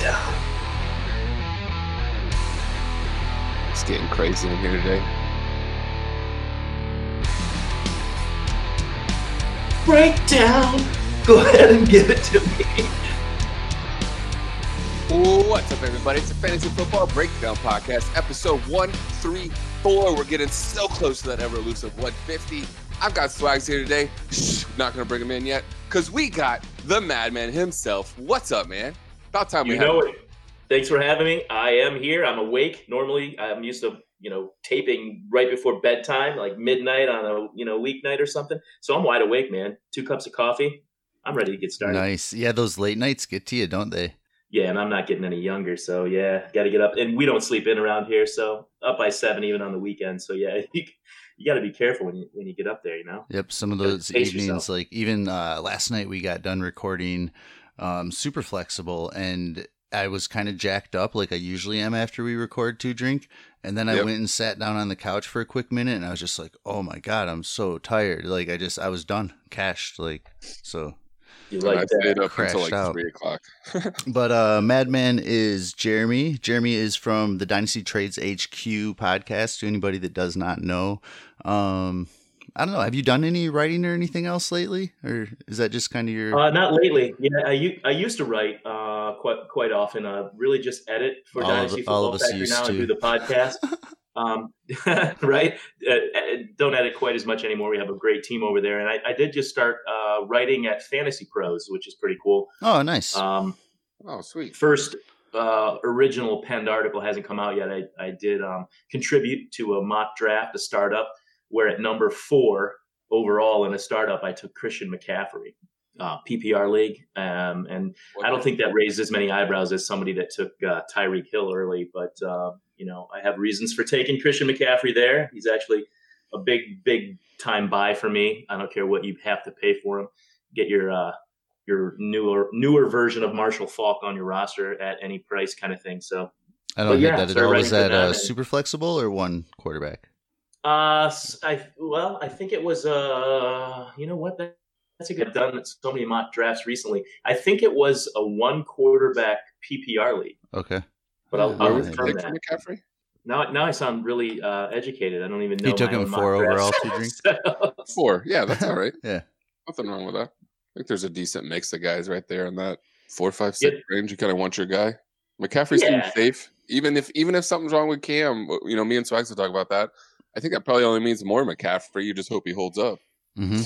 down. It's getting crazy in here today. Breakdown! Go ahead and give it to me. What's up, everybody? It's the Fantasy Football Breakdown Podcast, episode 134. We're getting so close to that ever-elusive 150. I've got Swags here today. Not going to bring him in yet, because we got the madman himself. What's up, man? About time we have him. Thanks for having me. I am here. I'm awake. Normally, I'm used to, taping right before bedtime, like midnight on a, weeknight or something. So I'm wide awake, man. 2 cups of coffee. I'm ready to get started. Nice. Yeah, those late nights get to you, don't they? Yeah, and I'm not getting any younger, so yeah, got to get up. And we don't sleep in around here, so up by 7 even on the weekend. So yeah, you got to be careful when you get up there, Yep, some of those evenings, like even last night we got done recording Super Flexible, and I was kind of jacked up like I usually am after we record to drink. And then I went and sat down on the couch for a quick minute, and I was just like, oh my God, I'm so tired. Like I was done, cashed, so... You like I stayed up until 3 o'clock. But Madman is Jeremy. Jeremy is from the Dynasty Trades HQ podcast. To anybody that does not know, I don't know. Have you done any writing or anything else lately, or is that just kind of your? Not lately. Yeah, I used to write quite often. Really, just edit for Dynasty Football Factory now and do the podcast. Right? Don't edit quite as much anymore. We have a great team over there. And I did just start writing at Fantasy Pros, which is pretty cool. Oh, nice. Oh, sweet. First original penned article hasn't come out yet. I did contribute to a mock draft, a startup, where at number 4 overall in a startup, I took Christian McCaffrey, PPR league. And I don't think that raised as many eyebrows as somebody that took Tyreek Hill early, but... I have reasons for taking Christian McCaffrey there. He's actually a big, big time buy for me. I don't care what you have to pay for him. Get your newer version of Marshall Faulk on your roster at any price, kind of thing. So I don't get that at all. Was that super flexible or one quarterback? I think it was. You know what? That's a good. I've done so many mock drafts recently. I think it was a one quarterback PPR league. Okay. But I'll refer that. McCaffrey? Now I sound really educated. I don't even know. He took him 4 overall to drink. 4, yeah, that's all right. Yeah, nothing wrong with that. I think there's a decent mix of guys right there in that 4, 5, 6 range. You kind of want your guy. McCaffrey seems safe, even if something's wrong with Cam. Me and Swags will talk about that. I think that probably only means more McCaffrey. You just hope he holds up. Mm-hmm.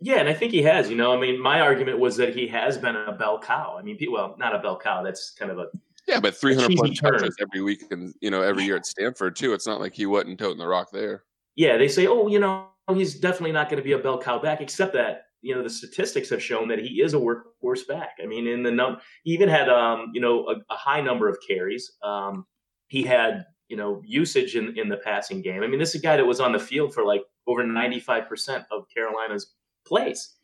Yeah, and I think he has. My argument was that he has been a bell cow. Not a bell cow. That's kind of a yeah, but 300+ touches every week and every year at Stanford too. It's not like he wasn't toting the rock there. Yeah, they say, he's definitely not going to be a bell cow back, except that the statistics have shown that he is a workhorse back. In the he even had a high number of carries. He had usage in the passing game. This is a guy that was on the field for like over 95% of Carolina's plays.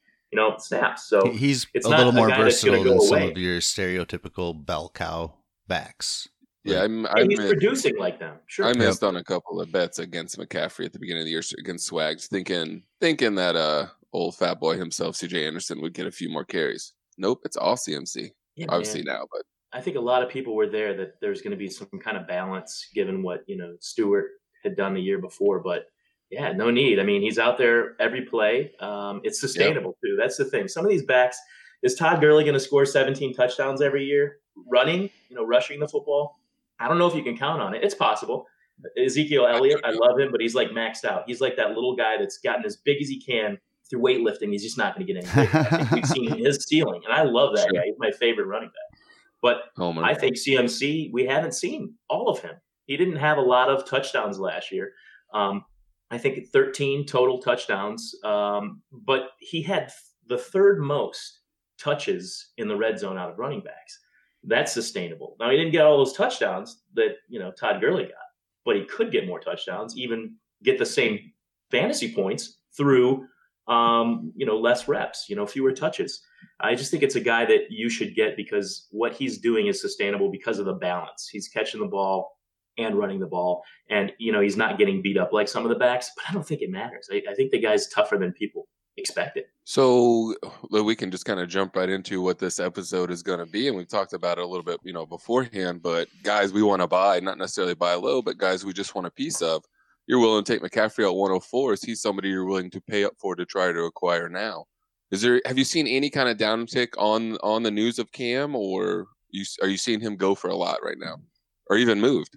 Snaps. So he's a little more versatile than some of your stereotypical bell cow backs. Yeah, he's producing like them. Sure. I missed on a couple of bets against McCaffrey at the beginning of the year against Swags, thinking that old fat boy himself, CJ Anderson, would get a few more carries. Nope, it's all CMC. Yeah, obviously now, but I think a lot of people were there that there's going to be some kind of balance given what Stewart had done the year before, but yeah, no need. He's out there every play. It's sustainable too. That's the thing. Some of these backs, is Todd Gurley going to score 17 touchdowns every year? Running, rushing the football? I don't know if you can count on it. It's possible. Ezekiel Elliott, I love him, but he's like maxed out. He's like that little guy that's gotten as big as he can through weightlifting. He's just not going to get any bigger. I think we've seen his ceiling, and I love that guy. He's my favorite running back. But I think CMC, we haven't seen all of him. He didn't have a lot of touchdowns last year. I think 13 total touchdowns, but he had the third most touches in the red zone out of running backs. That's sustainable. Now, he didn't get all those touchdowns that, Todd Gurley got, but he could get more touchdowns, even get the same fantasy points through, less reps, fewer touches. I just think it's a guy that you should get because what he's doing is sustainable because of the balance. He's catching the ball and running the ball. And, he's not getting beat up like some of the backs, but I don't think it matters. I think the guy's tougher than people expect it. So we can just kind of jump right into what this episode is going to be. And we've talked about it a little bit, you know, beforehand, but guys we want to buy, not necessarily buy low, but guys we just want a piece of. You're willing to take McCaffrey at 104. Is he somebody you're willing to pay up for to try to acquire now? Is there, have you seen any kind of downtick on the news of Cam, or are you seeing him go for a lot right now, or even moved?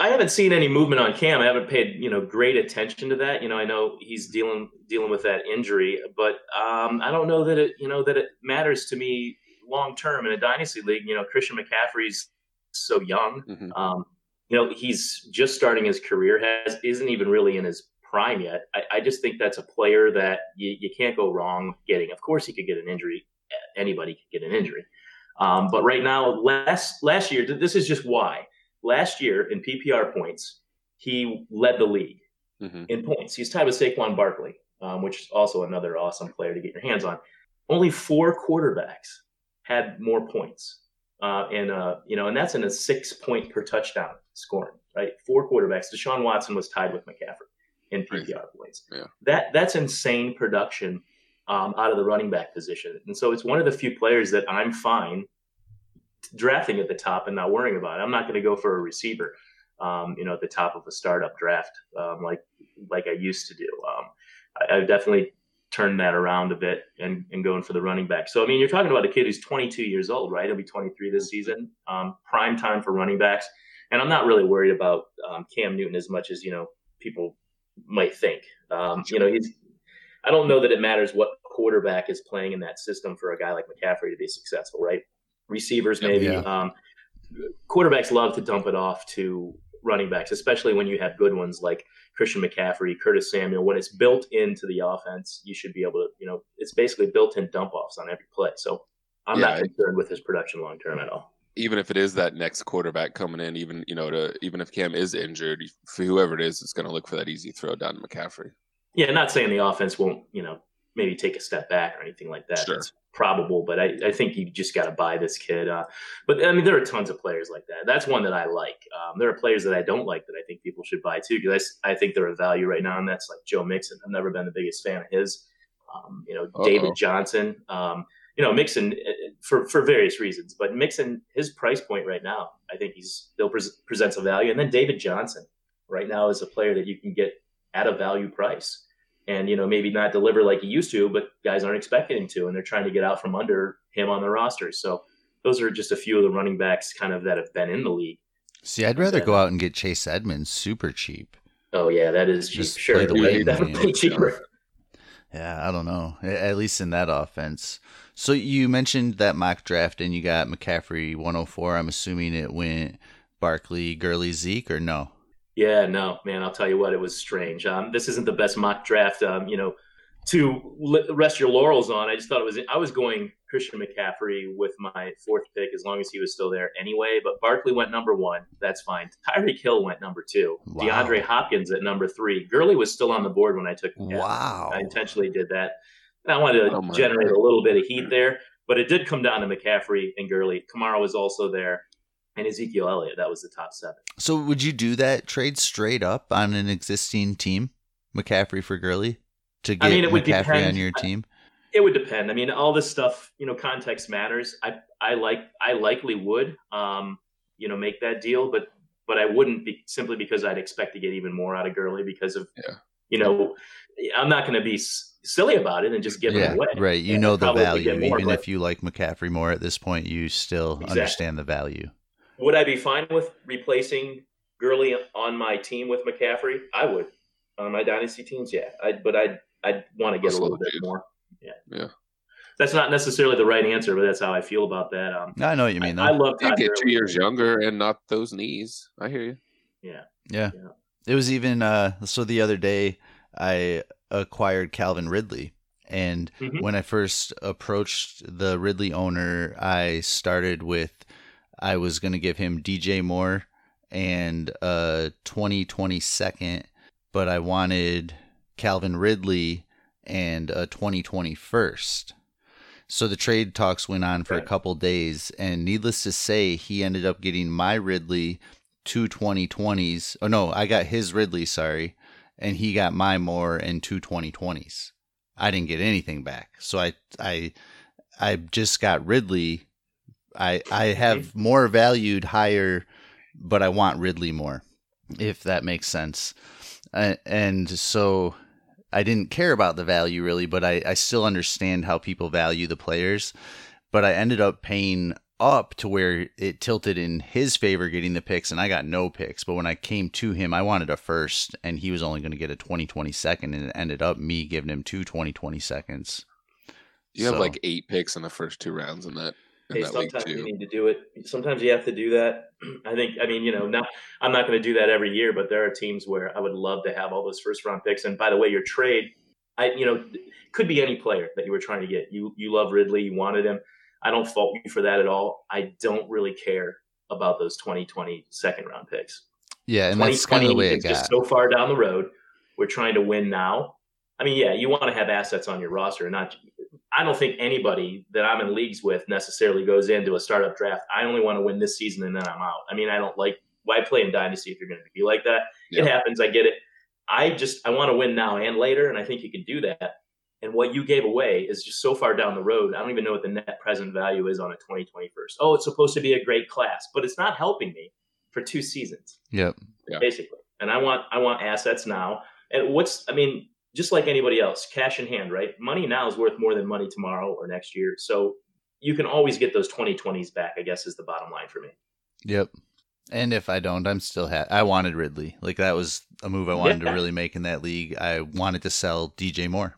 I haven't seen any movement on Cam. I haven't paid, great attention to that. I know he's dealing with that injury, but I don't know that it matters to me long term in a dynasty league. Christian McCaffrey's so young. Mm-hmm. He's just starting his career, isn't even really in his prime yet. I just think that's a player that you can't go wrong getting. Of course, he could get an injury. Anybody could get an injury. But right now, last year, this is just why. Last year, in PPR points, he led the league in points. He's tied with Saquon Barkley, which is also another awesome player to get your hands on. Only four quarterbacks had more points. And that's in a 6 point per touchdown scoring, right? Four quarterbacks. Deshaun Watson was tied with McCaffrey in PPR points. Yeah. That's insane production out of the running back position. And so it's one of the few players that I'm fine drafting at the top and not worrying about it. I'm not going to go for a receiver, at the top of a startup draft, like I used to do. I've definitely turned that around a bit and going for the running back. So, you're talking about a kid who's 22 years old, right? He'll be 23 this season, prime time for running backs. And I'm not really worried about Cam Newton as much as, people might think. I don't know that it matters what quarterback is playing in that system for a guy like McCaffrey to be successful, right? Receivers, maybe. Yeah. Quarterbacks love to dump it off to running backs, especially when you have good ones like Christian McCaffrey, Curtis Samuel. When it's built into the offense, you should be able to, it's basically built-in dump-offs on every play. So I'm not concerned with his production long-term at all. Even if it is that next quarterback coming in, even if Cam is injured, for whoever it is, it's going to look for that easy throw down to McCaffrey. Yeah, not saying the offense won't, maybe take a step back or anything like that. Sure. It's probable, but I think you just got to buy this kid. But there are tons of players like that. That's one that I like. There are players that I don't like that I think people should buy too, because I think they're a value right now, and that's like Joe Mixon. I've never been the biggest fan of his. David Johnson. Mixon for various reasons, but Mixon, his price point right now, I think he's still presents a value. And then David Johnson right now is a player that you can get at a value price. And, maybe not deliver like he used to, but guys aren't expecting him to, and they're trying to get out from under him on their roster. So those are just a few of the running backs kind of that have been in the league. See, I'd rather go out and get Chase Edmonds super cheap. Oh, yeah, that is cheap. Just sure, definitely cheaper. Yeah, I don't know, at least in that offense. So you mentioned that mock draft, and you got McCaffrey 104. I'm assuming it went Barkley, Gurley, Zeke, or no? Yeah, no, man, I'll tell you what, it was strange. This isn't the best mock draft, to rest your laurels on. I just thought I was going Christian McCaffrey with my fourth pick as long as he was still there anyway. But Barkley went number one. That's fine. Tyreek Hill went number two. Wow. DeAndre Hopkins at number three. Gurley was still on the board when I took him. Wow. I intentionally did that. And I wanted to generate a little bit of heat there. But it did come down to McCaffrey and Gurley. Kamara was also there. And Ezekiel Elliott, that was the top seven. So would you do that trade straight up on an existing team, McCaffrey for Gurley, to get McCaffrey on your team? It would depend. All this stuff, context matters. I likely would, make that deal, but I wouldn't be, simply because I'd expect to get even more out of Gurley because of, I'm not going to be silly about it and just give it away. Right. You know the value. Even if you like McCaffrey more at this point, you still understand the value. Would I be fine with replacing Gurley on my team with McCaffrey? I would. On my dynasty teams, yeah. I'd want to get a little bit more. Yeah. That's not necessarily the right answer, but that's how I feel about that. I know what you mean. I love you get Gurley. 2 years younger and not those knees. I hear you. Yeah. It was even so the other day I acquired Calvin Ridley. And when I first approached the Ridley owner, I started with I was going to give him DJ Moore and a 2022nd, but I wanted Calvin Ridley and a 2021st. So the trade talks went on for a couple days, and needless to say, he ended up getting my Ridley, two 2020s. Oh no, I got his Ridley, and he got my Moore and two 2020s. I didn't get anything back. So I just got Ridley. I have more valued higher, but I want Ridley more, if that makes sense. And so I didn't care about the value really, but I still understand how people value the players. But I ended up paying up to where it tilted in his favor getting the picks, and I got no picks. But when I came to him, I wanted a first, and he was only going to get a 20-20 second, and it ended up me giving him two 20-20 seconds. You have like 8 picks in the first 2 rounds in that. Hey, sometimes you need to do it. Sometimes you have to do that. I'm not going to do that every year, but there are teams where I would love to have all those first round picks. And by the way, your trade, could be any player that you were trying to get. You love Ridley, you wanted him. I don't fault you for that at all. I don't really care about those 20-20 second round picks. Yeah, and that's kind of the way it got. Just so far down the road, we're trying to win now. I mean, yeah, you want to have assets on your roster, and not. I don't think anybody that I'm in leagues with necessarily goes into a startup draft. I only want to win this season and then I'm out. I mean, I don't like why play in Dynasty if you're going to be like that. Yeah. It happens. I get it. I want to win now and later. And I think you can do that. And what you gave away is just so far down the road. I don't even know what the net present value is on a 2021. Oh, it's supposed to be a great class, but it's not helping me for 2 seasons. Yep. Yeah. Basically. And I want assets now. And just like anybody else, cash in hand, right? Money now is worth more than money tomorrow or next year. So you can always get those 20-20s back, I guess, is the bottom line for me. Yep. And if I don't, I'm still I wanted Ridley. Like, that was a move I wanted to really make in that league. I wanted to sell DJ Moore.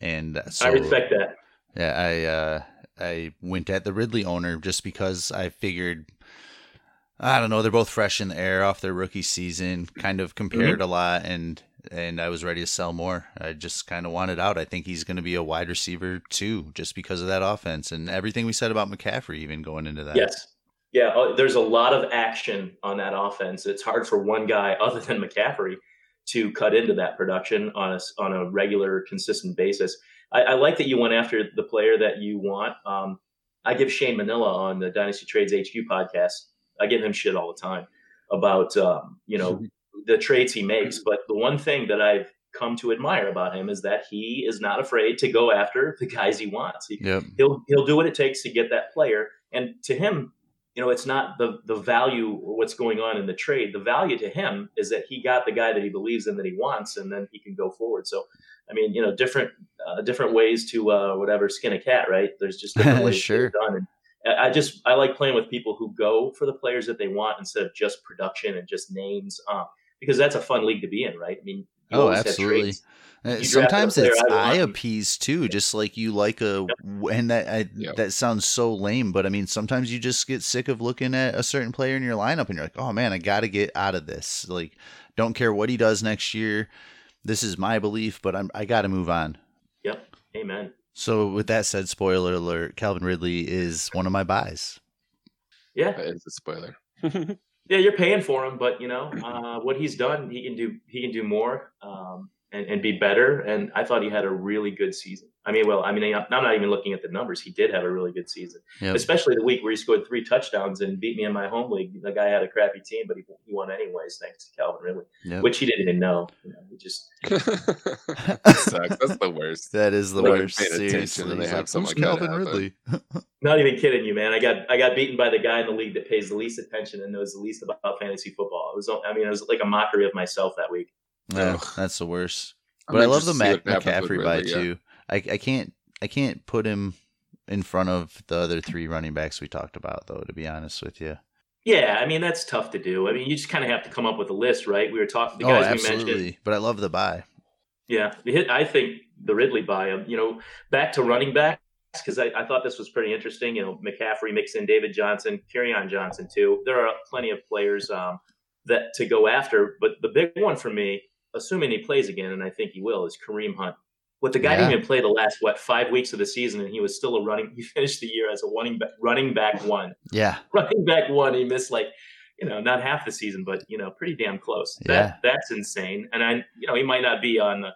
And so, I respect that. Yeah, I went at the Ridley owner just because I figured, I don't know, they're both fresh in the air off their rookie season, kind of compared a lot, and I was ready to sell more. I just kind of wanted out. I think he's going to be a wide receiver too, just because of that offense and everything we said about McCaffrey even going into that. Yes. Yeah, there's a lot of action on that offense. It's hard for one guy other than McCaffrey to cut into that production on a regular, consistent basis. I like that you went after the player that you want. I give Shane Manila on the Dynasty Trades HQ podcast. I give him shit all the time about, the trades he makes, but the one thing that I've come to admire about him is that he is not afraid to go after the guys he wants. He'll do what it takes to get that player. And to him, it's not the value or what's going on in the trade. The value to him is that he got the guy that he believes in, that he wants, and then he can go forward. So, different ways to skin a cat, right? There's just different ways sure. to get done. And I like playing with people who go for the players that they want instead of just production and just names. Because that's a fun league to be in, right? I mean, oh, absolutely. Sometimes it's eye appease too, just like you like a, and that sounds so lame, but I mean, sometimes you just get sick of looking at a certain player in your lineup and you're like, oh man, I got to get out of this. Like, don't care what he does next year. This is my belief, but I got to move on. Yep. Amen. So with that said, spoiler alert, Calvin Ridley is one of my buys. Yeah. That is a spoiler. Yeah, you're paying for him, but what he's done, he can do more and be better. And I thought he had a really good season. I'm not even looking at the numbers. He did have a really good season, especially the week where he scored 3 touchdowns and beat me in my home league. The guy had a crappy team, but he won anyways, thanks to Calvin Ridley, which he didn't even know. He just that sucks. That's the worst. That is the worst. Seriously, and they have someone Calvin Ridley. Not even kidding you, man. I got beaten by the guy in the league that pays the least attention and knows the least about fantasy football. It was like a mockery of myself that week. Yeah, that's the worst. But I love the McCaffrey buy too. I can't put him in front of the other 3 running backs we talked about, though, to be honest with you. Yeah, that's tough to do. You just kind of have to come up with a list, right? We were talking to the guys we mentioned. But I love the buy. Yeah, I think the Ridley buy, back to running backs, because I thought this was pretty interesting. McCaffrey, Mixon, David Johnson, Kerryon Johnson, too. There are plenty of players that to go after. But the big one for me, assuming he plays again, and I think he will, is Kareem Hunt. But the guy didn't even play the last 5 weeks of the season, and he was still he finished the year as a running back one. Yeah, running back one. He missed not half the season, but pretty damn close. That's insane. And he might not be on the,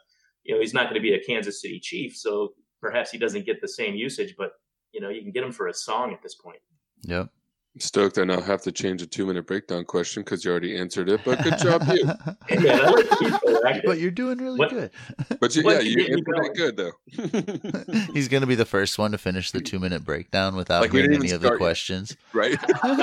he's not going to be a Kansas City Chief, so perhaps he doesn't get the same usage. But you can get him for a song at this point. Yep. Stoked I now have to change a 2-minute breakdown question because you already answered it, but good job you. Hey man, I like to keep proactive. But you're doing really good. But you answered it good though. He's going to be the first one to finish the 2-minute breakdown without hearing any of the questions. Right? I'm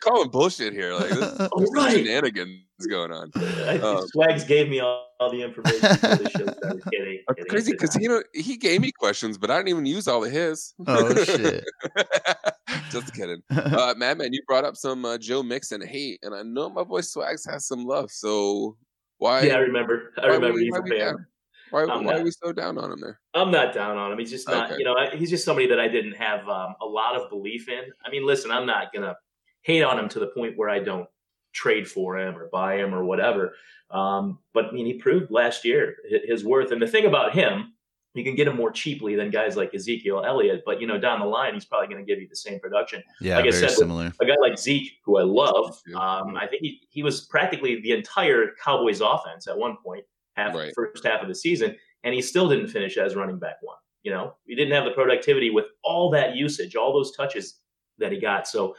calling bullshit here. Like this shenanigans going on. I think Swags gave me all the information for the show. So getting crazy because he gave me questions, but I didn't even use all of his. Oh shit! Just kidding. Madman, you brought up some Joe Mixon hate, and I know my boy Swags has some love. So why? Yeah, I remember. He's a fan. Why are we so down on him there? I'm not down on him. He's just not. Okay. He's just somebody that I didn't have a lot of belief in. I mean, listen, I'm not gonna hate on him to the point where I don't trade for him or buy him or whatever. But I mean, he proved last year his worth. And the thing about him, you can get him more cheaply than guys like Ezekiel Elliott, but down the line, he's probably going to give you the same production. Yeah, like I said, similar. A guy like Zeke, who I love, I think he was practically the entire Cowboys offense at one point, the first half of the season, and he still didn't finish as running back one. He didn't have the productivity with all that usage, all those touches that he got. So,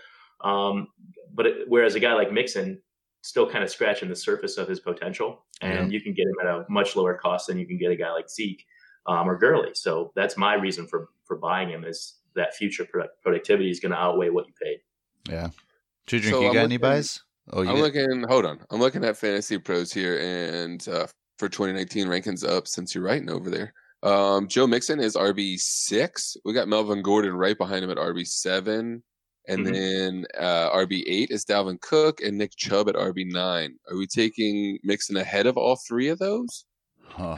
whereas a guy like Mixon still kind of scratching the surface of his potential, and you can get him at a much lower cost than you can get a guy like Zeke or Gurley. So that's my reason for buying him, is that future productivity is going to outweigh what you paid. Yeah. Chudrink, so you got any buys? I'm looking at Fantasy Pros here, and for 2019 rankings up since you're writing over there. Joe Mixon is RB6. We got Melvin Gordon right behind him at RB7. And then RB8 is Dalvin Cook and Nick Chubb at RB9. Are we taking Mixon ahead of all three of those? Huh.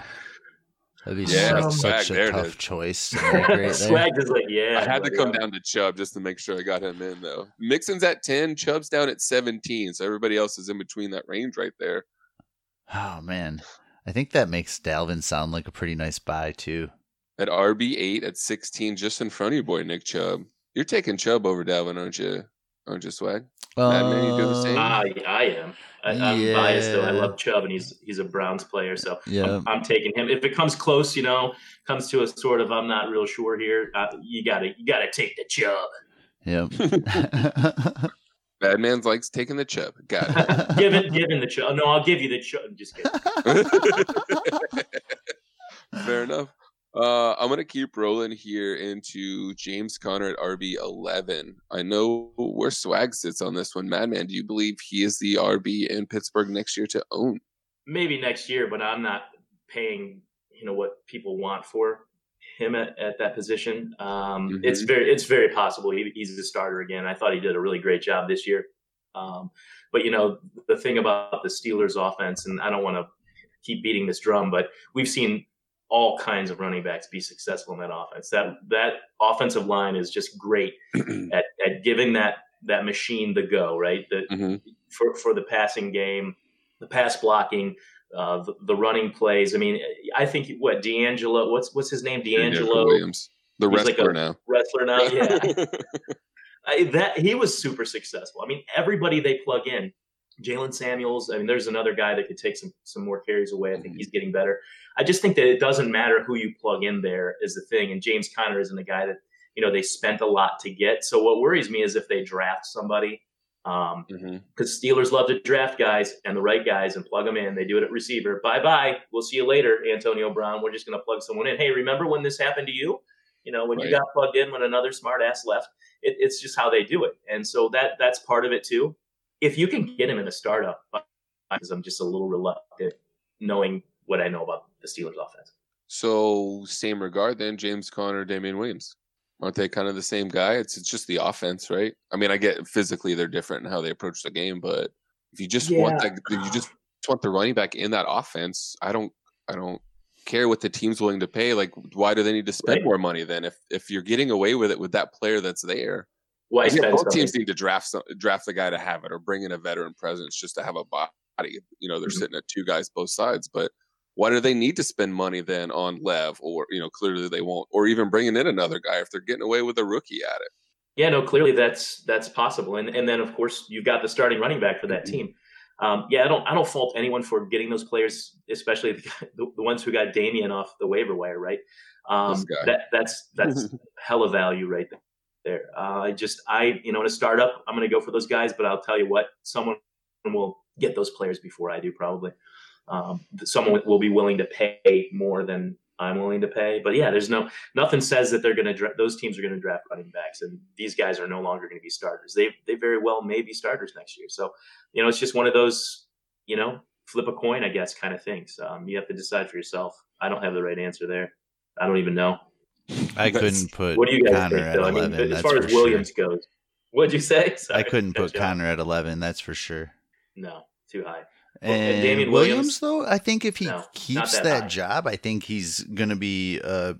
That'd be such a tough choice. Swag is like, yeah. I had to come down to Chubb just to make sure I got him in, though. Mixon's at 10. Chubb's down at 17. So everybody else is in between that range right there. Oh, man. I think that makes Dalvin sound like a pretty nice buy, too. At RB8 at 16, just in front of your boy, Nick Chubb. You're taking Chubb over Dalvin, aren't you? Aren't you, Swag? Madman, you do the same? I am. I'm biased, though. I love Chubb, and he's a Browns player, so I'm taking him. If it comes close, comes to a sort of I'm not real sure here, you gotta take the Chubb. Yep. Madman likes taking the Chubb. Got it. Give him the Chubb. No, I'll give you the Chubb. I'm just kidding. Fair enough. I'm going to keep rolling here into James Conner at RB11. I know where Swag sits on this one. Madman, do you believe he is the RB in Pittsburgh next year to own? Maybe next year, but I'm not paying, what people want for him at that position. It's very possible he's a starter again. I thought he did a really great job this year. But, the thing about the Steelers offense, and I don't want to keep beating this drum, but we've seen all kinds of running backs be successful in that offense. That offensive line is just great at giving that machine the go, right? For the passing game, the pass blocking, the running plays. I mean, I think D'Angelo, what's his name? D'Angelo Williams, the wrestler now. Wrestler now, yeah. He was super successful. I mean, everybody they plug in. Jalen Samuels. I mean, there's another guy that could take some more carries away. I think he's getting better. I just think that it doesn't matter who you plug in there is the thing. And James Conner isn't a guy that, they spent a lot to get. So what worries me is if they draft somebody, because Steelers love to draft guys and the right guys and plug them in. They do it at receiver. Bye-bye. We'll see you later, Antonio Brown. We're just going to plug someone in. Hey, remember when this happened to you? You got plugged in when another smart ass left. It's just how they do it. And so that's part of it too. If you can get him in a startup, because I'm just a little reluctant knowing what I know about the Steelers offense. So same regard then, James Conner, Damien Williams. Aren't they kind of the same guy? It's just the offense, right? I mean, I get physically they're different in how they approach the game, but if you just want the running back in that offense, I don't care what the team's willing to pay. Like, why do they need to spend more money then if you're getting away with it with that player that's there? Well, both teams need to draft the guy to have it, or bring in a veteran presence just to have a body. They're sitting at two guys both sides, but why do they need to spend money then on Lev, or clearly they won't, or even bringing in another guy if they're getting away with a rookie at it? Yeah, no, clearly that's possible, and then of course you've got the starting running back for that team. I don't fault anyone for getting those players, especially the ones who got Damien off the waiver wire, right? That's hella value right there. there. In a startup, I'm going to go for those guys, but I'll tell you what, someone will get those players before I do probably. Someone will be willing to pay more than I'm willing to pay. But yeah, there's nothing says that they're going to those teams are going to draft running backs, and these guys are no longer going to be starters. They very well may be starters next year. So, it's just one of those, flip a coin, I guess, kind of things. You have to decide for yourself. I don't have the right answer there. I don't even know. I couldn't put What do you guys Conner think, at 11. I mean, as far as Williams goes, what'd you say? Sorry. I couldn't put Conner at 11. That's for sure. No, too high. Well, and Damien Williams, though, I think if he keeps that job, I think he's going to be a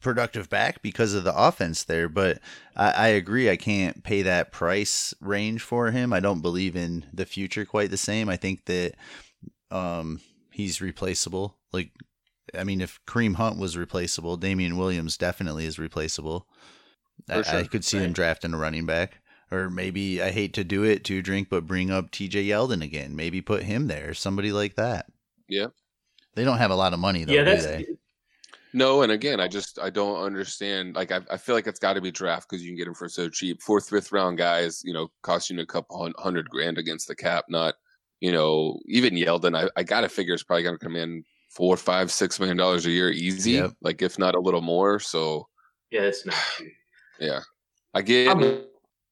productive back because of the offense there. But I agree. I can't pay that price range for him. I don't believe in the future quite the same. I think that he's replaceable. Like, I mean, if Kareem Hunt was replaceable, Damien Williams definitely is replaceable. Sure. I could see him drafting a running back. Or maybe, I hate to do it to drink, but bring up TJ Yeldon again. Maybe put him there, somebody like that. Yeah. They don't have a lot of money, though, do they? No, and again, I don't understand. Like, I feel like it's got to be draft because you can get them for so cheap. 4th, 5th round guys, costing a couple $100,000 against the cap, not, even Yeldon. I got to figure it's probably going to come in $4, 5, $6 million a year easy, yep. Like if not a little more. So, yeah, it's not cheap. Yeah. I get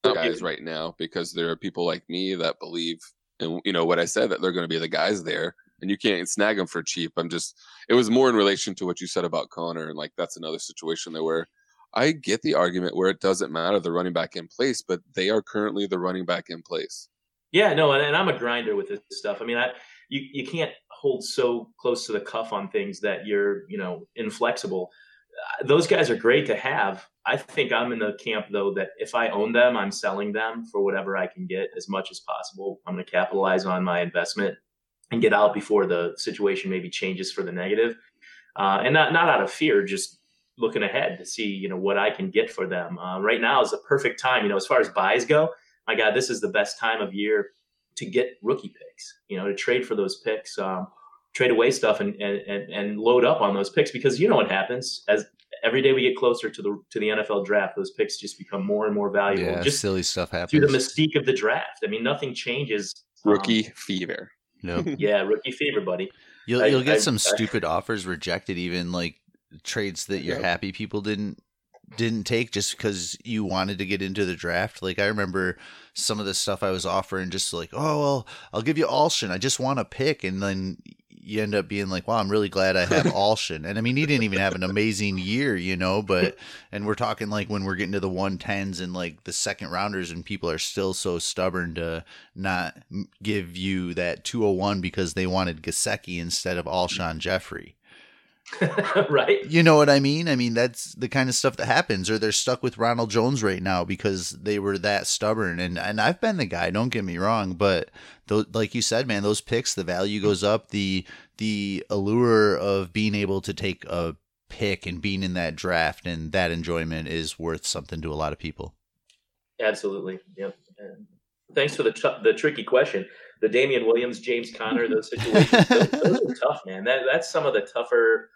guys right now because there are people like me that believe and what I said that they're going to be the guys there, and you can't snag them for cheap. It was more in relation to what you said about Conner, and like that's another situation there where I get the argument where it doesn't matter the running back in place, but they are currently the running back in place. Yeah, no, and I'm a grinder with this stuff. I mean, you can't hold so close to the cuff on things that you're inflexible. Those guys are great to have. I think I'm in the camp, though, that if I own them, I'm selling them for whatever I can get as much as possible. I'm going to capitalize on my investment and get out before the situation maybe changes for the negative. And not out of fear, just looking ahead to see, what I can get for them. Right now is the perfect time, as far as buys go. My God, this is the best time of year to get rookie picks, to trade for those picks. Trade away stuff and load up on those picks, because what happens as every day we get closer to the NFL draft, those picks just become more and more valuable. Yeah, just silly stuff happens through the mystique of the draft. I mean, nothing changes. Rookie fever. No. Yeah, rookie fever, buddy. You'll get some stupid offers rejected, even like trades that you're happy people didn't take just because you wanted to get into the draft. Like I remember some of the stuff I was offering, just like, oh well, I'll give you Alshon. I just want a pick, and then you end up being like, wow, I'm really glad I have Alshon. And I mean, he didn't even have an amazing year, but, and we're talking like when we're getting to the 110s and like the second rounders, and people are still so stubborn to not give you that 201 because they wanted Gesicki instead of Alshon Jeffrey. Right. You know what I mean? I mean, that's the kind of stuff that happens. Or they're stuck with Ronald Jones right now because they were that stubborn. And I've been the guy, don't get me wrong, but like you said, man, those picks, the value goes up. The allure of being able to take a pick and being in that draft and that enjoyment is worth something to a lot of people. Absolutely. Yep. And thanks for the tricky question. The Damien Williams, James Conner, those situations, those are tough, man. That's some of the tougher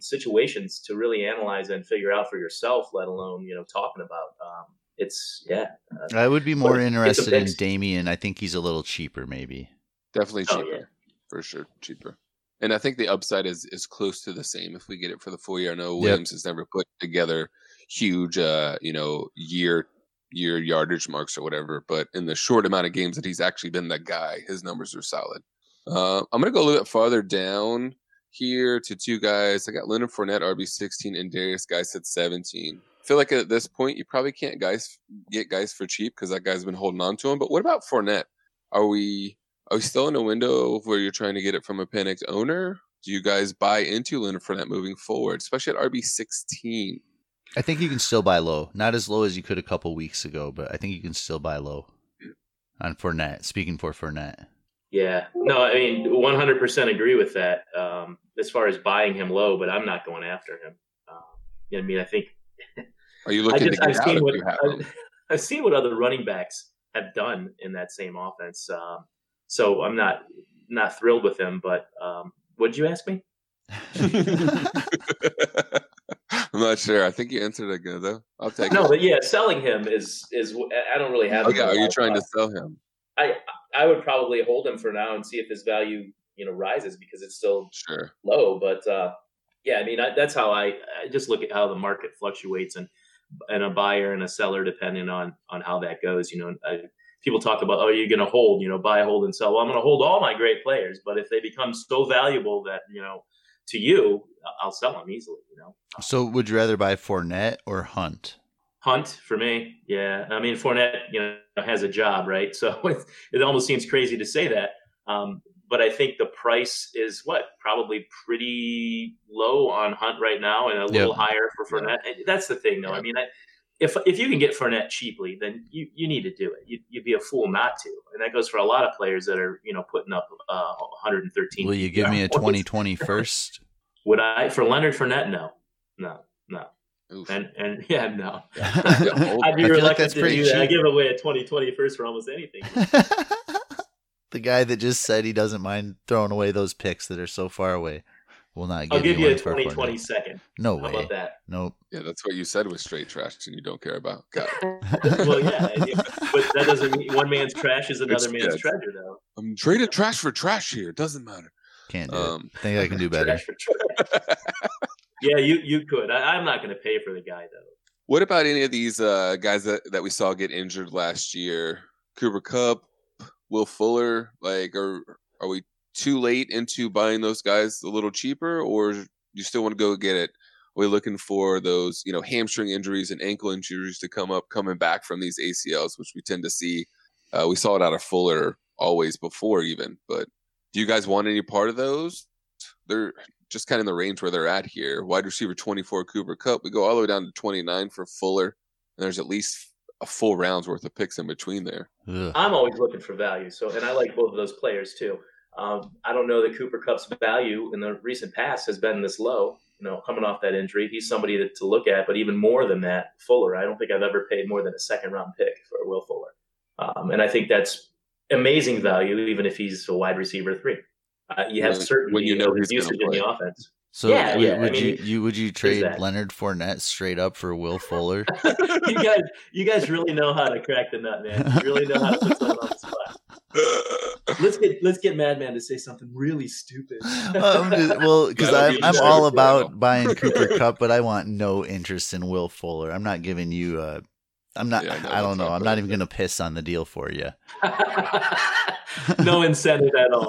situations to really analyze and figure out for yourself, let alone, talking about. I would be more interested in Damien. I think he's a little cheaper, maybe. Definitely cheaper. Oh, yeah. For sure, cheaper. And I think the upside is close to the same if we get it for the full year. I know Williams has never put together huge, year yardage marks or whatever, but in the short amount of games that he's actually been the guy, his numbers are solid. I'm going to go a little bit farther down here to two guys. I got Leonard Fournette, RB16, and Darius Guice at 17. I feel like at this point, you probably can't get Guice for cheap because that guy's been holding on to him. But what about Fournette? Are we still in a window where you're trying to get it from a panicked owner? Do you guys buy into Leonard Fournette moving forward, especially at RB16? I think you can still buy low. Not as low as you could a couple weeks ago, but I think you can still buy low on Fournette, speaking for Fournette. Yeah. No, I mean, 100% agree with that as far as buying him low, but I'm not going after him. I mean, I think... Are you looking to get out if you have him? I've seen what other running backs have done in that same offense, so I'm not thrilled with him, but what'd you ask me? I'm not sure. I think you answered that good, though. I'll take it. No, but yeah, selling him is I don't really have. Okay, are you trying to sell him? I would probably hold him for now and see if his value, rises, because it's still low. But yeah, I mean, that's how I just look at how the market fluctuates and a buyer and a seller, depending on how that goes. People talk about, you're going to hold, buy, hold, and sell. Well, I'm going to hold all my great players, but if they become so valuable that, to you, I'll sell them easily, So would you rather buy Fournette or Hunt? Hunt for me. Yeah. I mean, Fournette, has a job, right? So it almost seems crazy to say that. But I think the price is probably pretty low on Hunt right now and a little higher for Fournette. Yeah. That's the thing, though. Yeah. I mean, if you can get Fournette cheaply, then you need to do it. You'd be a fool not to. And that goes for a lot of players that are, putting up 113. Will you give me a 2020 first? Would I? For Leonard Fournette, no. Oof. And yeah, no. I'd be reluctant to do that. I give away a 2020 first for almost anything. The guy that just said he doesn't mind throwing away those picks that are so far away. Will not give I'll give you a 2020 second. No way. How about that? Nope. Yeah, that's what you said was straight trash and you don't care about. Got it. Well, yeah. But that doesn't mean one man's trash is another man's treasure, though. I'm trading trash for trash here. It doesn't matter. Can't do it. I think I can do better. Trash for trash. Yeah, you could. I'm not going to pay for the guy, though. What about any of these guys that we saw get injured last year? Cooper Kupp, Will Fuller, are we too late into buying those guys a little cheaper, or you still want to go get it? Are we looking for those, hamstring injuries and ankle injuries to coming back from these ACLs, which we tend to see? We saw it out of Fuller always before even, but do you guys want any part of those? They're just kind of in the range where they're at here. Wide receiver 24, Cooper Kupp. We go all the way down to 29 for Fuller, and there's at least a full round's worth of picks in between there. Ugh. I'm always looking for value, and I like both of those players too. I don't know that Cooper Kupp's value in the recent past has been this low, coming off that injury. He's somebody to look at, but even more than that, Fuller. I don't think I've ever paid more than a second-round pick for Will Fuller. And I think that's amazing value, even if he's a wide receiver 3. You have certainty when his usage in the offense. So would you trade Leonard Fournette straight up for Will Fuller? you guys really know how to crack the nut, man. You really know how to put someone on the spot. Let's get Madman to say something really stupid. Because I'm all about buying Cooper Kupp, but I want no interest in Will Fuller. I'm not giving you. I'm not. Yeah, I don't know. I'm not even going to piss on the deal for you. No incentive at all.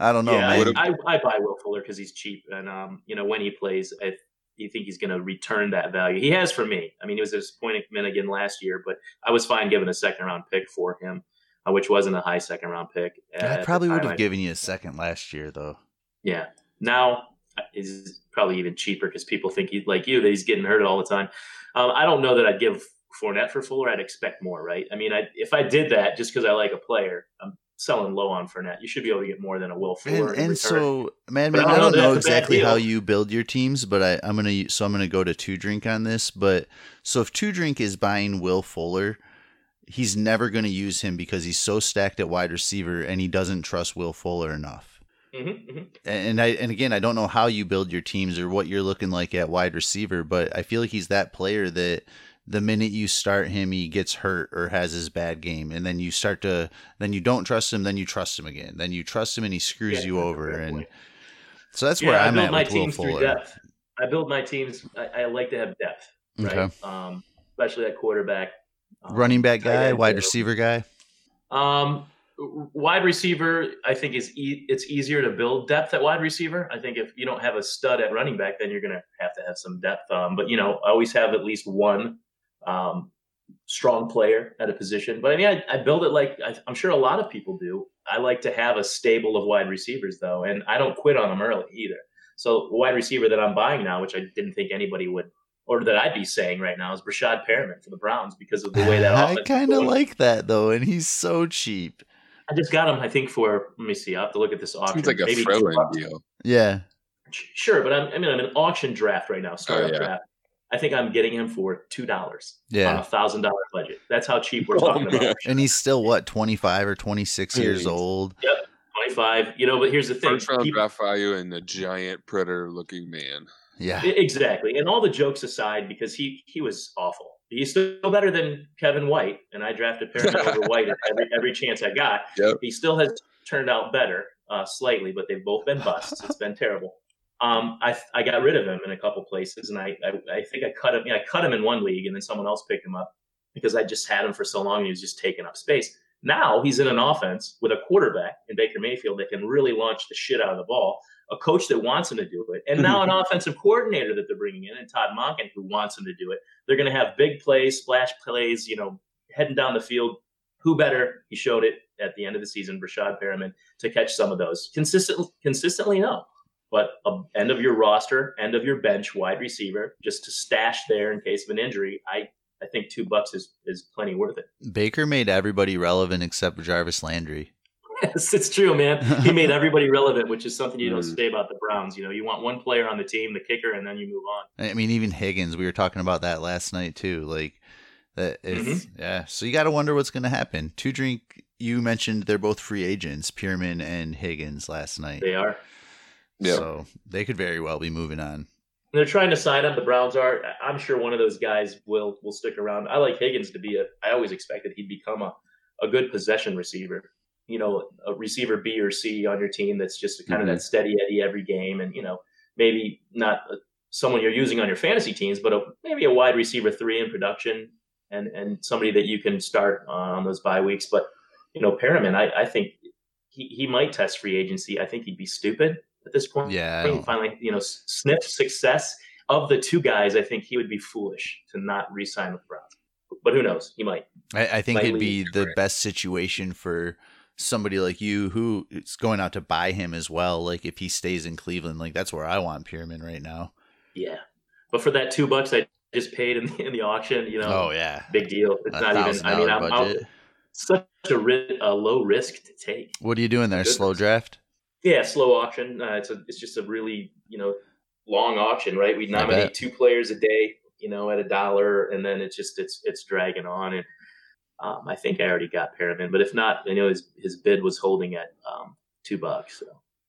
I don't know. Yeah, man. I buy Will Fuller because he's cheap, and when he plays, you think he's going to return that value. He has for me. I mean, he was a disappointing Minigan last year, but I was fine giving a second-round pick for him, which wasn't a high second-round pick. I probably would have given you a second last year, though. Yeah. Now is probably even cheaper because people think that he's getting hurt all the time. I don't know that I'd give Fournette for Fuller. I'd expect more, right? I mean, if I did that just because I like a player, I'm selling low on Fournette. You should be able to get more than a Will Fuller. And so, man, I don't know exactly how you build your teams, but I'm going to go to Two Drink on this. But so if Two Drink is buying Will Fuller, he's never going to use him because he's so stacked at wide receiver and he doesn't trust Will Fuller enough. Mm-hmm, mm-hmm. And again, I don't know how you build your teams or what you're looking like at wide receiver, but I feel like he's that player that the minute you start him, he gets hurt or has his bad game, and then then you don't trust him, then you trust him again, then you trust him and he screws you over, and so that's where I'm at with Will Fuller. I build my teams. I like to have depth, right? Okay. Especially at quarterback, running back guy, wide receiver guy. Wide receiver, I think it's easier to build depth at wide receiver. I think if you don't have a stud at running back, then you're going to have some depth. But, I always have at least one strong player at a position. But, I mean, I build it like I'm sure a lot of people do. I like to have a stable of wide receivers, though, and I don't quit on them early either. So the wide receiver that I'm buying now, which I didn't think anybody would, or that I'd be saying right now, is Breshad Perriman for the Browns because of the way that offense. I kind of like that, though, and he's so cheap. I just got him, I think, for, let me see, I'll have to look at this auction. Seems like a throw-in deal. Yeah. Sure, but I'm in an auction draft right now, startup draft. I think I'm getting him for $2 on a $1,000 budget. That's how cheap we're talking about. And he's still, 25 or 26 years old? Yep, 25. But here's the thing. First round draft value and a giant predator-looking man. Yeah, exactly. And all the jokes aside, because he was awful. He's still better than Kevin White, and I drafted Perriman over White every chance I got. Yep. He still has turned out better slightly, but they've both been busts. It's been terrible. I got rid of him in a couple places, and I think I cut him. You know, I cut him in one league, and then someone else picked him up because I just had him for so long, and he was just taking up space. Now he's in an offense with a quarterback in Baker Mayfield that can really launch the shit out of the ball, a coach that wants him to do it, and now an offensive coordinator that they're bringing in, and Todd Monken, who wants him to do it. They're going to have big plays, splash plays, you know, heading down the field. Who better? He showed it at the end of the season, Breshad Perriman, to catch some of those. Consistently, no. But end of your roster, end of your bench, wide receiver, just to stash there in case of an injury, I think $2 is plenty worth it. Baker made everybody relevant except Jarvis Landry. Yes, it's true, man. He made everybody relevant, which is something you don't say about the Browns. You know, you want one player on the team, the kicker, and then you move on. I mean, even Higgins, we were talking about that last night too. Like, yeah. So you got to wonder what's going to happen. To Drink, you mentioned they're both free agents, Perriman and Higgins last night. They are. Yeah. So they could very well be moving on. They're trying to sign up. The Browns are. I'm sure one of those guys will stick around. I like Higgins to be I always expected he'd become a good possession receiver. You know, a receiver B or C on your team that's just kind of that steady Eddie every game. And, you know, maybe not someone you're using on your fantasy teams, but maybe a wide receiver 3 in production and somebody that you can start on those bye weeks. But, you know, Perriman, I think he might test free agency. I think he'd be stupid at this point. Yeah. I finally, you know, sniff success. Of the two guys, I think he would be foolish to not re-sign with Brown. But who knows? He might. I think it'd be the best situation for – somebody like you who is going out to buy him as well. Like if he stays in Cleveland, like that's where I want Perriman right now. Yeah. But for that $2 I just paid in the auction, you know, oh yeah, big deal. It's not even, I mean, I'm such a low risk to take. What are you doing there? Slow draft? Yeah. Slow auction. It's just a really, you know, long auction, right? We nominate 2 players a day, you know, at $1, and then it's just, it's dragging on. And, I think I already got Perriman, but if not, I know his bid was holding at $2. So,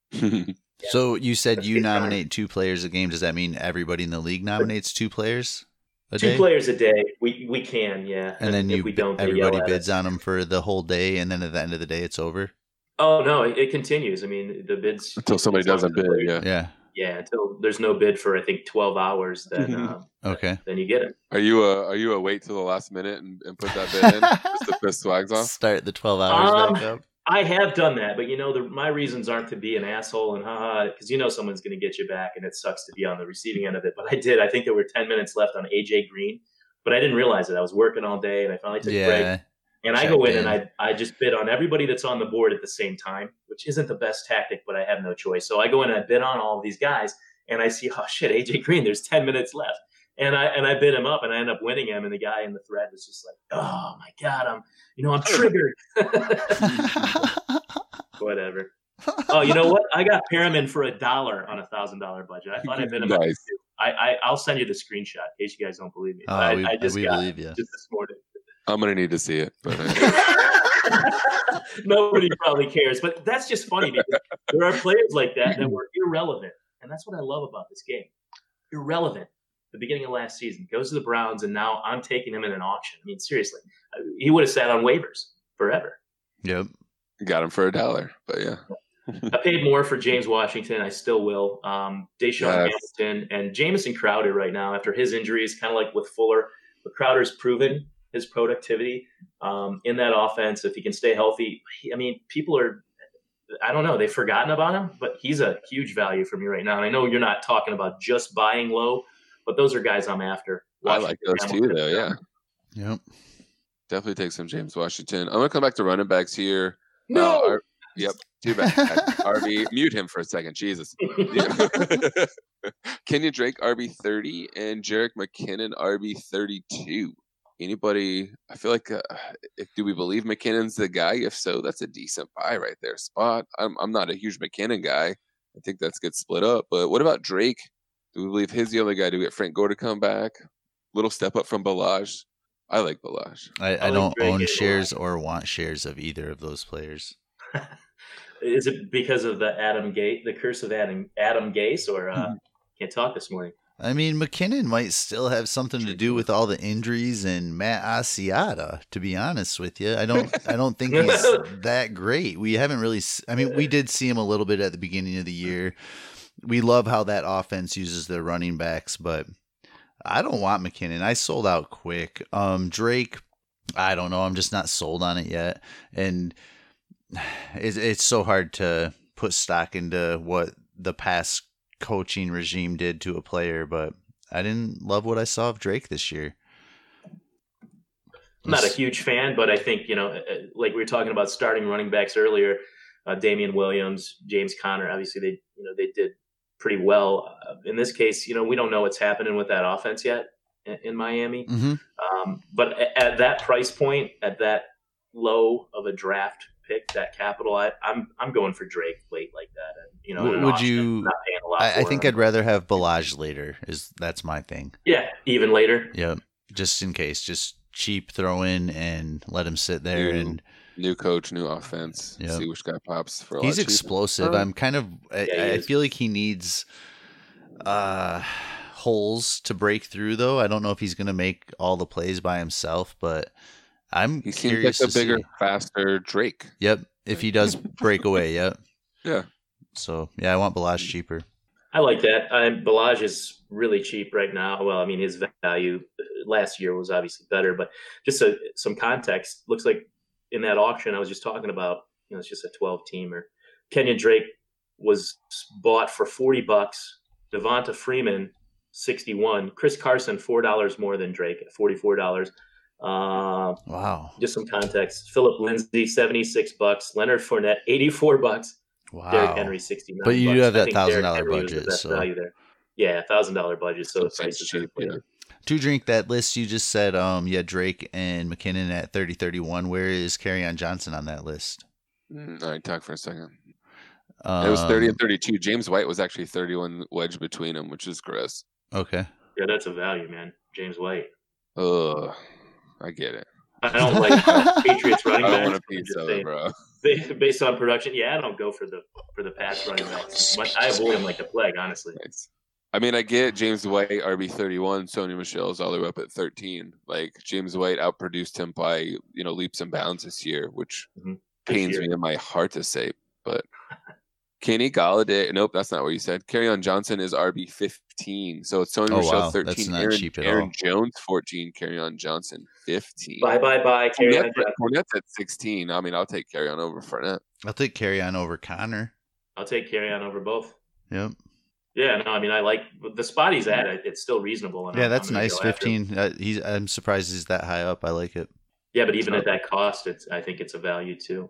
yeah. So you said you nominate 2 players a game. Does that mean everybody in the league nominates 2 players a day? 2 players a day. We can, yeah. And then if we don't, everybody bids on them for the whole day, and then at the end of the day, it's over? Oh, no, it continues. I mean, the bids. Until somebody doesn't bid, yeah. Yeah. Yeah, until there's no bid for I think 12 hours, then okay, then you get it. Are you a wait till the last minute and put that bid in just to piss Swags off? Start the 12 hours back up. I have done that, but you know my reasons aren't to be an asshole and because you know someone's going to get you back, and it sucks to be on the receiving end of it. But I did. I think there were 10 minutes left on AJ Green, but I didn't realize it. I was working all day, and I finally took a break. And I go in and I just bid on everybody that's on the board at the same time, which isn't the best tactic, but I have no choice. So I go in and I bid on all of these guys, and I see, oh shit, AJ Green, there's 10 minutes left. And I bid him up, and I end up winning him. And the guy in the thread was just like, oh my God, I'm triggered. Whatever. Oh, you know what? I got Perriman for $1 on $1,000 budget. I thought I bid him up. I'll send you the screenshot in case you guys don't believe me. Oh, we believe you. Just this morning. I'm going to need to see it. But nobody probably cares. But that's just funny because there are players like that that were irrelevant. And that's what I love about this game. Irrelevant. The beginning of last season. Goes to the Browns, and now I'm taking him in an auction. I mean, seriously. He would have sat on waivers forever. Yep. Got him for $1, but yeah. I paid more for James Washington. I still will. Deshaun Hamilton and Jamison Crowder right now after his injuries, kind of like with Fuller. But Crowder's proven his productivity in that offense. If he can stay healthy, people are, I don't know, they've forgotten about him, but he's a huge value for me right now. And I know you're not talking about just buying low, but those are guys I'm after. Washington, I like those too, though. Yeah. Yep. Definitely take some James Washington. I'm going to come back to running backs here. No. Yep. Too bad. RB, mute him for a second. Jesus. Kenyan Drake, RB 30, and Jerick McKinnon, RB 32. Anybody, I feel like, do we believe McKinnon's the guy? If so, that's a decent buy right there. Spot. I'm not a huge McKinnon guy. I think that's good split up. But what about Drake? Do we believe he's the other guy? Do we get Frank Gore to come back? Little step up from Balazs. I like Balazs. I don't own shares or want shares of either of those players. Is it because of the curse of Adam Gase, or can't talk this morning? I mean, McKinnon might still have something to do with all the injuries and Matt Asiata, to be honest with you. I don't think he's that great. We haven't really, I mean, we did see him a little bit at the beginning of the year. We love how that offense uses their running backs, but I don't want McKinnon. I sold out quick. Drake, I don't know. I'm just not sold on it yet. And it's so hard to put stock into what the past coaching regime did to a player, but I didn't love what I saw of Drake this year. I'm not a huge fan, but I think, you know, like we were talking about starting running backs earlier, Damien Williams, James Conner, obviously they did pretty well. In this case, you know, we don't know what's happening with that offense yet in Miami. Mm-hmm. But at that price point, at that low of a draft pick, that capital, I'm going for Drake late like that. And, you know, would Austin, you? Not paying a lot I think him. I'd rather have Balazs later. That's my thing? Yeah, even later. Yeah, just in case, just cheap throw in and let him sit there and. New coach, new offense. Yep. See which guy pops for a lot. He's explosive. I'm kind of I feel like he needs holes to break through, though. I don't know if he's going to make all the plays by himself, but I'm he curious seems like to a bigger, see. Faster Drake. Yep, if he does break away, yep. Yeah. So, yeah, I want Balazs cheaper. I like that. Balazs is really cheap right now. Well, I mean, his value last year was obviously better, but just some context, looks like in that auction I was just talking about, you know, it's just a 12-teamer. Kenyan Drake was bought for $40. Devonta Freeman, $61. Chris Carson, $4 more than Drake at $44. Wow. Just some context. Philip Lindsay, $76. Leonard Fournette, $84. Wow. Derrick Henry, $69. But you do have that $1,000 budget. Yeah, $1,000 budget. So the price is cheap. Yeah. To drink that list you just said, Drake and McKinnon at 30-31. Where is Kerryon Johnson on that list? All right, talk for a second. It was 30 and 32. James White was actually 31 wedged between them, which is gross. Okay. Yeah, that's a value, man. James White. Ugh, I get it. I don't like Patriots running backs. I don't want a piece of it, bro. Based on production, yeah, I don't go for the pass running backs. I avoid them like the plague, honestly. Nice. I mean, I get James White, RB 31, Sony Michel's all the way up at 13. Like, James White outproduced him by, you know, leaps and bounds this year, which pains me in my heart to say. But Kenny Golladay, nope, that's not what you said. Kerryon Johnson is RB 15. So it's Sony Michel 13. That's not cheap at all. Aaron Jones 14, Kerryon Johnson 15. Bye, Kerryon. Fournette's at 16. I mean, I'll take Kerryon over Fournette. I'll take Kerryon over Connor. I'll take Kerryon over both. Yep. Yeah, no, I mean, I like the spot he's at. It's still reasonable. Yeah, that's nice. 15. I'm surprised he's that high up. I like it. Yeah, but even at that cost, I think it's a value too.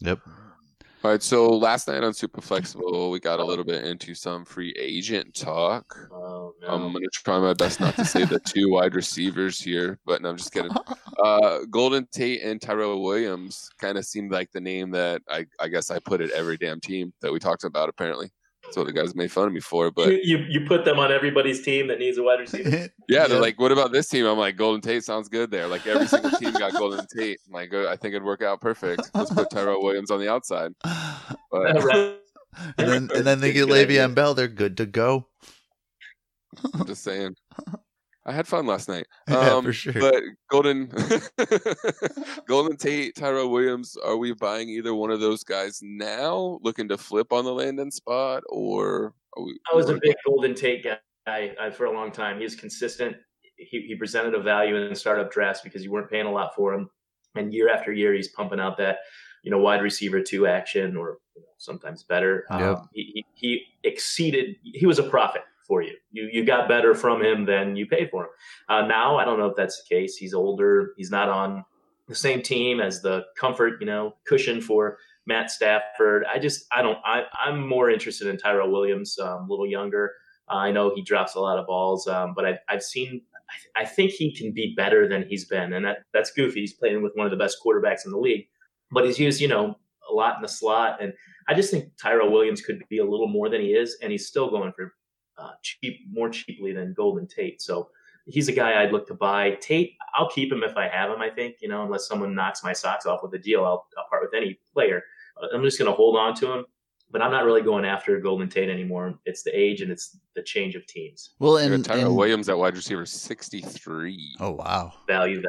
Yep. All right. So last night on Super Flexible, we got a little bit into some free agent talk. Oh, no. I'm going to try my best not to say the two wide receivers here, but no, I'm just kidding. Golden Tate and Tyrell Williams kind of seemed like the name that I guess I put at every damn team that we talked about, apparently. That's what the guys made fun of me for, but you put them on everybody's team that needs a wide receiver. Yeah, they're like, "What about this team?" I'm like, "Golden Tate sounds good there." Like every single team got Golden Tate. I'm like, I think it'd work out perfect. Let's put Tyrell Williams on the outside. But, and then they get Le'Veon Bell. They're good to go. I'm just saying. I had fun last night. Yeah, for sure. But Golden Tate, Tyrell Williams, are we buying either one of those guys now, looking to flip on the Landon spot? Or are we, I was a big Golden Tate guy for a long time. He was consistent. He presented a value in startup drafts because you weren't paying a lot for him. And year after year, he's pumping out that, you know, wide receiver 2 action, or you know, sometimes better. Yep. He exceeded. He was a profit for you. You got better from him than you paid for him. Now, I don't know if that's the case. He's older. He's not on the same team as the comfort, you know, cushion for Matt Stafford. I'm more interested in Tyrell Williams, a little younger. I know he drops a lot of balls, but I think he can be better than he's been. And that's goofy. He's playing with one of the best quarterbacks in the league, but he's used, you know, a lot in the slot. And I just think Tyrell Williams could be a little more than he is. And he's still going for more cheaply than Golden Tate. So he's a guy I'd look to buy. Tate, I'll keep him if I have him, I think, you know, unless someone knocks my socks off with a deal, I'll part with any player. I'm just going to hold on to him. But I'm not really going after Golden Tate anymore. It's the age and it's the change of teams. Well, and Tyrell Williams at wide receiver 63. Oh wow, value.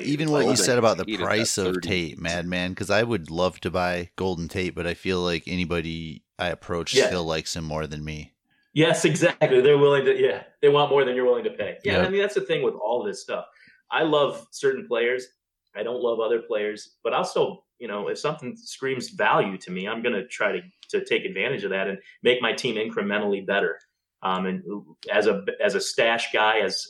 Even what you said about the price of Tate, madman. Because I would love to buy Golden Tate, but I feel like anybody I approach still likes him more than me. Yes, exactly. They're willing to. Yeah, they want more than you're willing to pay. Yeah, yep. I mean that's the thing with all this stuff. I love certain players. I don't love other players, but I'll still, you know, if something screams value to me, I'm going to try to take advantage of that and make my team incrementally better. And as a stash guy, as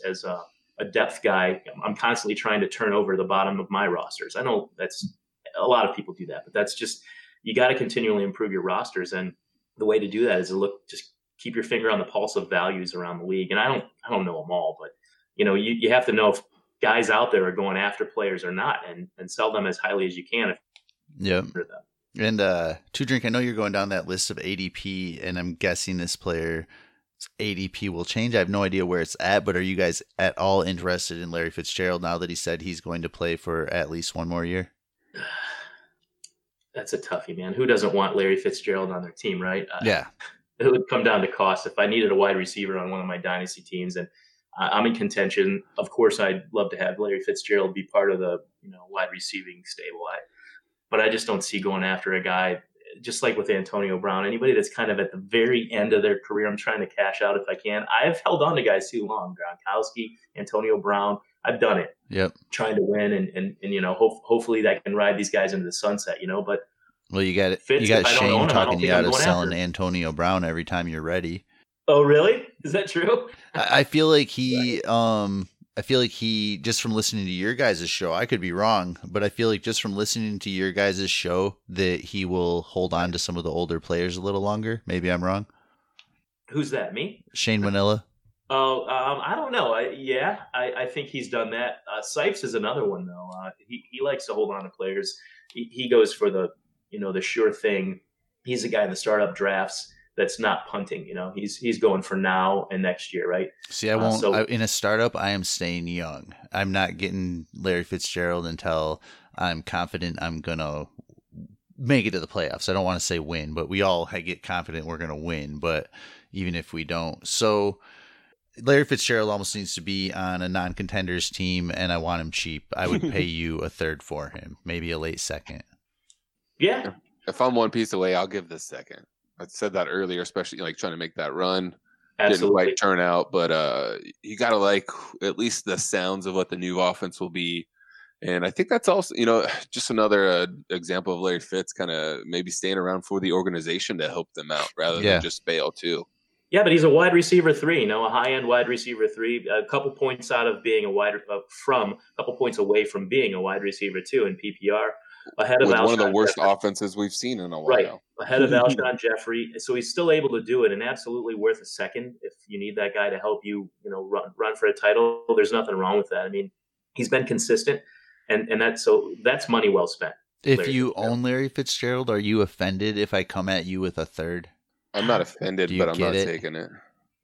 a depth guy, I'm constantly trying to turn over the bottom of my rosters. I know that's a lot of people do that, but that's just, you got to continually improve your rosters. And the way to do that is to look, just keep your finger on the pulse of values around the league. And I don't know them all, but you know, you have to know if guys out there are going after players or not, and sell them as highly as you can. Yeah. And Two Drink, I know you're going down that list of ADP, and I'm guessing this player's ADP will change. I have no idea where it's at, but are you guys at all interested in Larry Fitzgerald now that he said he's going to play for at least one more year? That's a toughie, man. Who doesn't want Larry Fitzgerald on their team, right? Yeah. It would come down to cost. If I needed a wide receiver on one of my dynasty teams, and I'm in contention. Of course, I'd love to have Larry Fitzgerald be part of the, you know, wide receiving stable. But I just don't see going after a guy, just like with Antonio Brown, anybody that's kind of at the very end of their career, I'm trying to cash out if I can. I've held on to guys too long. Gronkowski, Antonio Brown, I've done it. Yep. Trying to win and you know, hopefully that can ride these guys into the sunset, you know. But well, you got Shane talking you out of selling Antonio Brown every time you're ready. Oh, really? Is that true? I feel like he just from listening to your guys' show, I could be wrong, but I feel like just from listening to your guys' show that he will hold on to some of the older players a little longer. Maybe I'm wrong. Who's that? Me? Shane Manila. Oh, I don't know. I think he's done that. Sipes is another one though. He likes to hold on to players. He goes for the, you know, the sure thing. He's a guy in the startup drafts that's not punting, you know. He's going for now and next year, right? See, I won't. In a startup, I am staying young. I'm not getting Larry Fitzgerald until I'm confident I'm gonna make it to the playoffs. I don't want to say win, but we all get confident we're gonna win. But even if we don't, so Larry Fitzgerald almost needs to be on a non-contenders team, and I want him cheap. I would pay you a third for him, maybe a late second. Yeah. If I'm one piece away, I'll give this second. I said that earlier, especially like trying to make that run. Absolutely. Didn't quite turn out, but you got to like at least the sounds of what the new offense will be. And I think that's also, you know, just another example of Larry Fitz kind of maybe staying around for the organization to help them out rather than just bail too. Yeah, but he's a wide receiver 3, you know, a high-end wide receiver 3, a couple points out of being a couple points away from being a wide receiver 2 in PPR. Ahead of one of the worst offenses we've seen in a while. Right. Ahead of Alshon Jeffrey. So he's still able to do it and absolutely worth a second. If you need that guy to help you, you know, run for a title, there's nothing wrong with that. I mean, he's been consistent and that's money well spent. If you own Larry Fitzgerald, are you offended if I come at you with a third? I'm not offended, but I'm not taking it.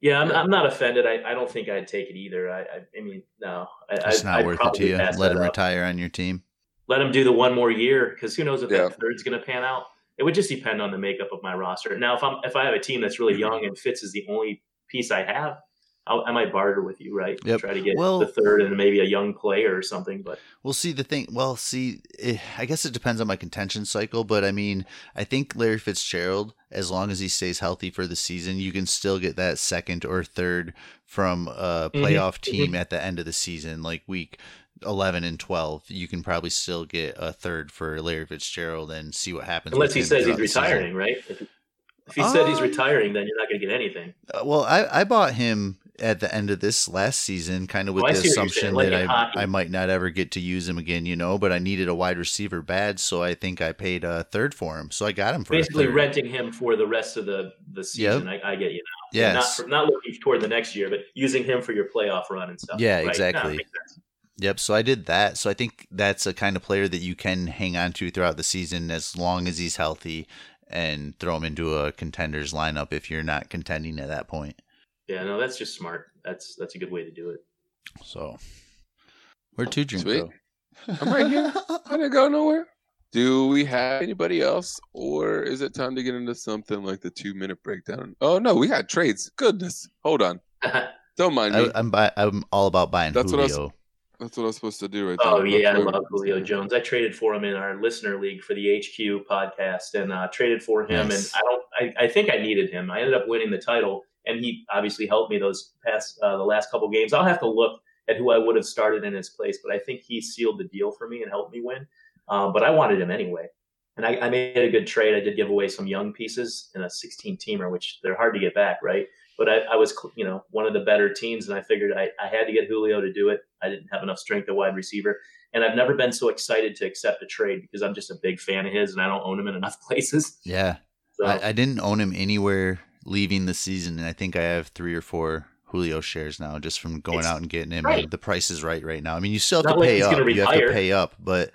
Yeah, I'm not offended. I don't think I'd take it either. I mean, no. It's not worth it to you. Let him retire on your team. Let him do the one more year because who knows if that third's going to pan out. It would just depend on the makeup of my roster. Now, if I have a team that's really young and Fitz is the only piece I have, I might barter with you, right? Yep. Try to get the third and maybe a young player or something. But we'll see the thing. Well, see, I guess it depends on my contention cycle. But I mean, I think Larry Fitzgerald, as long as he stays healthy for the season, you can still get that second or third from a playoff team at the end of the season, like week 11 and 12. You can probably still get a third for Larry Fitzgerald and see what happens. Unless he says he's retiring, right? If he said he's retiring, then you're not going to get anything. Well, I bought him at the end of this last season, kind of with the assumption that I might not ever get to use him again, you know, but I needed a wide receiver bad. So I think I paid a third for him. So I got him for basically renting him for the rest of the season. Yep. I get you now. Yes. Not looking toward the next year, but using him for your playoff run and stuff. Yeah, right? Exactly. No, yep. So I did that. So I think that's a kind of player that you can hang on to throughout the season as long as he's healthy and throw him into a contender's lineup if you're not contending at that point. Yeah, no, that's just smart. That's a good way to do it. So, where'd Two Drink go? I'm right here. I didn't go nowhere. Do we have anybody else, or is it time to get into something like the 2-minute breakdown? Oh no, we had trades. Goodness, hold on. Don't mind me. I'm all about buying Julio. That's what I was supposed to do right there. Oh, yeah, I love Julio Jones. I traded for him in our listener league for the HQ podcast and traded for him. Nice. And I think I needed him. I ended up winning the title, and he obviously helped me those past the last couple games. I'll have to look at who I would have started in his place, but I think he sealed the deal for me and helped me win. But I wanted him anyway. And I made a good trade. I did give away some young pieces in a 16-teamer, which they're hard to get back, right? But I was, you know, one of the better teams, and I figured I had to get Julio to do it. I didn't have enough strength at wide receiver. And I've never been so excited to accept a trade because I'm just a big fan of his, and I don't own him in enough places. Yeah. So. I didn't own him anywhere leaving the season, and I think I have 3 or 4 Julio shares now just from going out and getting him. Right. And the price is right now. I mean, you still have to pay up. You have to pay up, but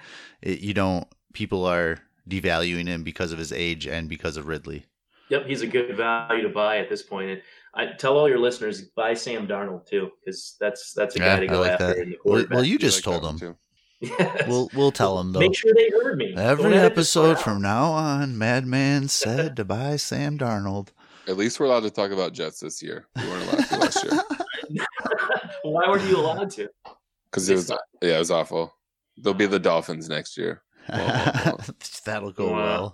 people are devaluing him because of his age and because of Ridley. Yep, he's a good value to buy at this point. And I tell all your listeners, buy Sam Darnold too, because that's a guy to go after. In the well, you just told them. Yes. We'll tell them though. Make sure they heard me. Every episode from now on, Madman said to buy Sam Darnold. At least we're allowed to talk about Jets this year. We weren't allowed to last year. Why were you allowed to? Because it was awful. They'll be the Dolphins next year. That'll go well.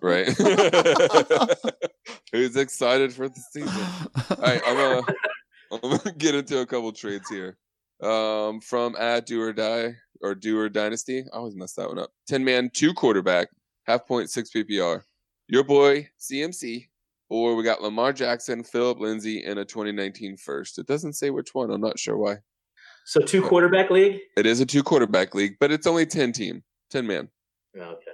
Right. Who's excited for the season? All right, I'm gonna get into a couple trades here. From @DoOrDie or Doer Dynasty. I always mess that one up. 10-man, 2 quarterback, 0.5 point, 6 PPR. Your boy CMC, or we got Lamar Jackson, Philip Lindsay, and a 2019 first. It doesn't say which one. I'm not sure why. So 2 quarterback league? It is a 2 quarterback league, but it's only 10 team. 10-man. Oh, okay.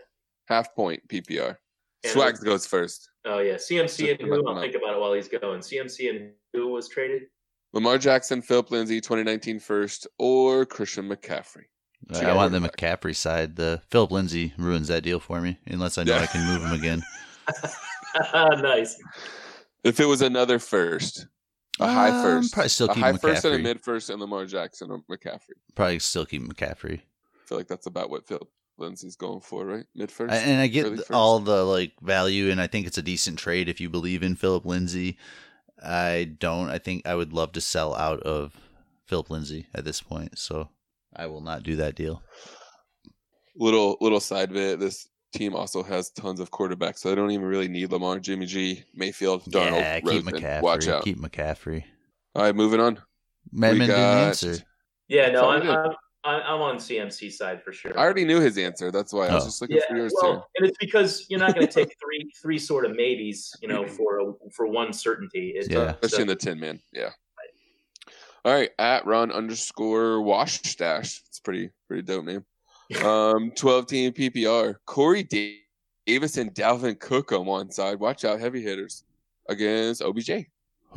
0.5 point PPR. And Swags goes first. Oh, yeah. CMC and who? I'll think about it while he's going. CMC and who was traded? Lamar Jackson, Philip Lindsay, 2019 first, or Christian McCaffrey. Right, I want the McCaffrey side. The Philip Lindsay ruins that deal for me, unless I know I can move him again. Nice. If it was another first, a high first. Probably still keep McCaffrey. A high first and a mid first and Lamar Jackson or McCaffrey. Probably still keep McCaffrey. I feel like that's about what Philip Lindsay's going for, right? Mid first, and I get all the value, and I think it's a decent trade if you believe in Philip Lindsay. I don't. I think I would love to sell out of Philip Lindsay at this point, so I will not do that deal. Little side bit. This team also has tons of quarterbacks, so I don't even really need Lamar, Jimmy G, Mayfield, Darnold, Rosen. McCaffrey. Watch out. Keep McCaffrey. All right, moving on. Madman didn't answer. Yeah, no, I'm on CMC side for sure. I already knew his answer. That's why I was just looking for yours too. And it's because you're not going to take three sort of maybes, you know, for one certainty. Especially in the 10-man. Yeah. Right. All right. @Ron_Wash Stash. It's pretty dope name. 12-team PPR. Corey Davis and Dalvin Cook on one side. Watch out, heavy hitters against OBJ.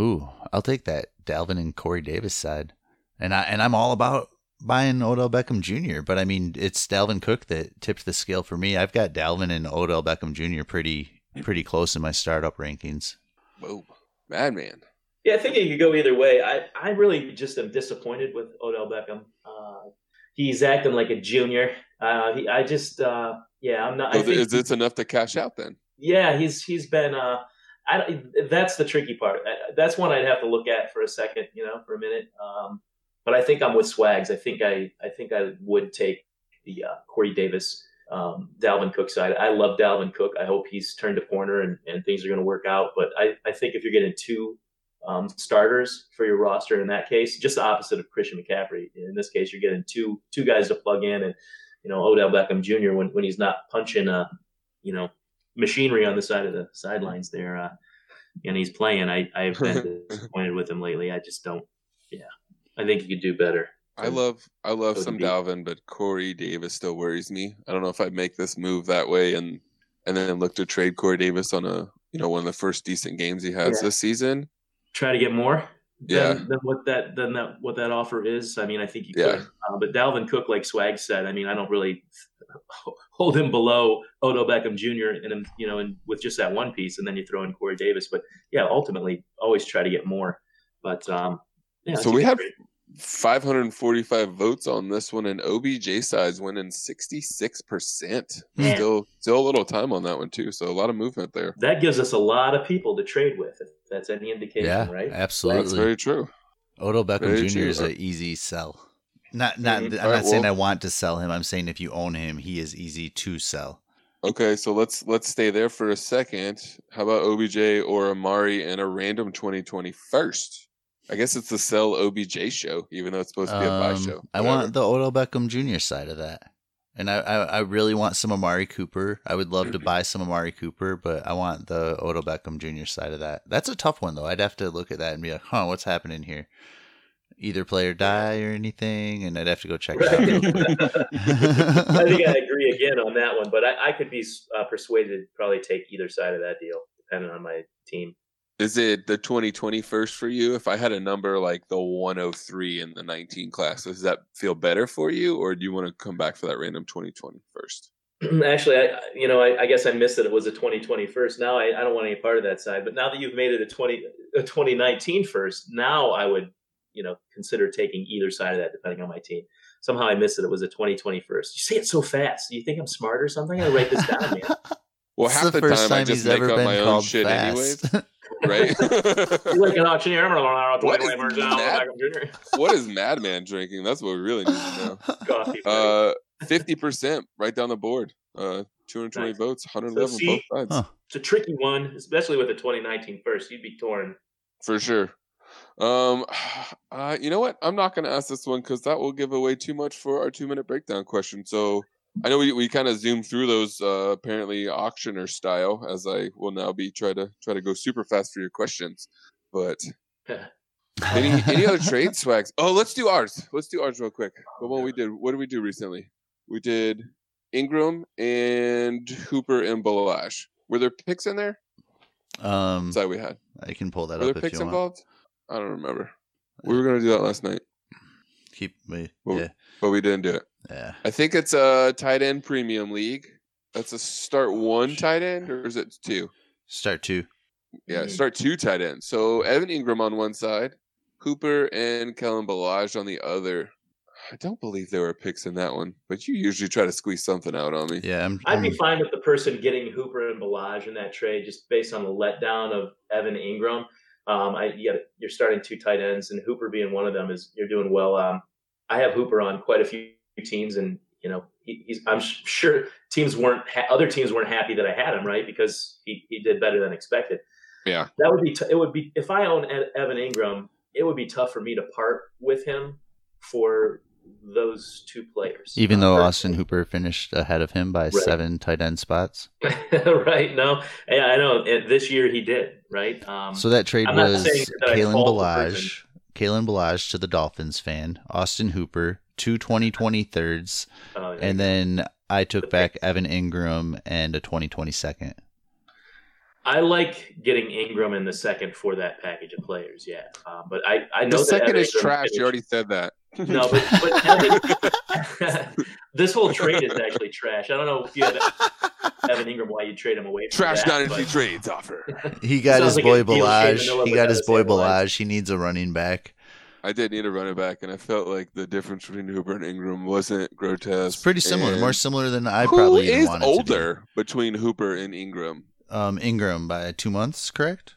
Ooh, I'll take that Dalvin and Corey Davis side, and I'm all about buying Odell Beckham Jr., but I mean, it's Dalvin Cook that tipped the scale for me. I've got Dalvin and Odell Beckham Jr. pretty close in my startup rankings. Boom. Madman. Yeah, I think it could go either way. I really just am disappointed with Odell Beckham. He's acting like a junior. I'm not. Is this enough to cash out then? Yeah, he's been. That's the tricky part. That's one I'd have to look at for a second, you know, for a minute. But I think I'm with Swags. I think I would take the Corey Davis, Dalvin Cook side. I love Dalvin Cook. I hope he's turned a corner and things are going to work out. But I think if you're getting 2 starters for your roster, in that case, just the opposite of Christian McCaffrey. In this case, you're getting two guys to plug in, and you know Odell Beckham Jr. when he's not punching machinery on the side of the sidelines there, and he's playing. I've been disappointed with him lately. I just don't. Yeah. I think you could do better. I love some Dalvin, but Corey Davis still worries me. I don't know if I'd make this move that way and then look to trade Corey Davis on one of the first decent games he has this season. Try to get more than what that offer is. I mean, I think you could. But Dalvin Cook, like Swag said, I mean, I don't really hold him below Odell Beckham Jr. and with just that one piece, and then you throw in Corey Davis. But yeah, ultimately, always try to get more. But so we have 545 votes on this one, and OBJ size winning 66%. Yeah. Still a little time on that one too, so a lot of movement there. That gives us a lot of people to trade with, if that's any indication, right? Absolutely, that's very true. Odell Beckham Jr. is an easy sell. I'm not saying I want to sell him. I'm saying if you own him, he is easy to sell. Okay, so let's stay there for a second. How about OBJ or Amari and a random 2020 first? I guess it's the sell OBJ show, even though it's supposed to be a buy show. I want the Odell Beckham Jr. side of that. And I really want some Amari Cooper. I would love to buy some Amari Cooper, but I want the Odell Beckham Jr. side of that. That's a tough one, though. I'd have to look at that and be like, what's happening here? Either play or die or anything, and I'd have to go check it out. I think I'd agree again on that one, but I could be persuaded to probably take either side of that deal, depending on my team. Is it the 2020 first for you? If I had a number like the 103 in the 19 class, does that feel better for you, or do you want to come back for that random 2020 first? Actually, I guess I missed that it was a 2020 first. Now I don't want any part of that side, but now that you've made it a 2019 first, now I would consider taking either side of that depending on my team. Somehow I missed that it was a 2020 first. You say it so fast. Do you think I'm smart or something? I write this down, man. Well, half the time I just make up my own shit anyways. Right? Like an auctioneer. What is Madman drinking? That's what we really need to know. Coffee. 50% right down the board. 220 votes, 111 both sides. Huh. It's a tricky one, especially with the 2019 first. You'd be torn. For sure. You know what? I'm not going to ask this one because that will give away too much for our 2-minute breakdown question. So I know we kind of zoomed through those apparently auctioneer style, as I will now be try to go super fast for your questions. But any other trade swags? Oh, let's do ours. Let's do ours real quick. The one we did. What did we do recently? We did Ingram and Hooper and Balazs. Were there picks in there? That's how we had. I can pull that up. Were there picks involved? I don't remember. We were going to do that last night. But we didn't do it. Yeah. I think it's a tight end premium league. That's a start one tight end, or is it two? Start two. Yeah, start two tight ends. So Evan Engram on one side, Hooper and Kellen Balazs on the other. I don't believe there were picks in that one, but you usually try to squeeze something out on me. Yeah, I'd be fine with the person getting Hooper and Balazs in that trade just based on the letdown of Evan Engram. You're starting two tight ends, and Hooper being one of them is you're doing well. I have Hooper on quite a few teams, and I'm sure other teams weren't happy that I had him, right? Because he did better than expected. Yeah, that would be if I own Evan Engram, it would be tough for me to part with him for those two players. Even though Austin Hooper finished ahead of him by 7 tight end spots. Right. No, I know this year he did. Right. So that trade was Kalen Balazs to the Dolphins fan, Austin Hooper, 2 20-20 thirds. And then I took back Evan Engram and a 20-22 second. I like getting Engram in the second for that package of players. Yeah. But I know the second is trash. You already said that. No, but Evan, this whole trade is actually trash. I don't know if you had Evan Engram, why you trade him away. Trash Dynasty Trades offer. He got his boy Balazs. He needs a running back. I did need a running back, and I felt like the difference between Hooper and Engram wasn't grotesque. It's pretty similar, more similar than I probably even wanted to be. Who is older between Hooper and Engram? Engram by 2 months, correct?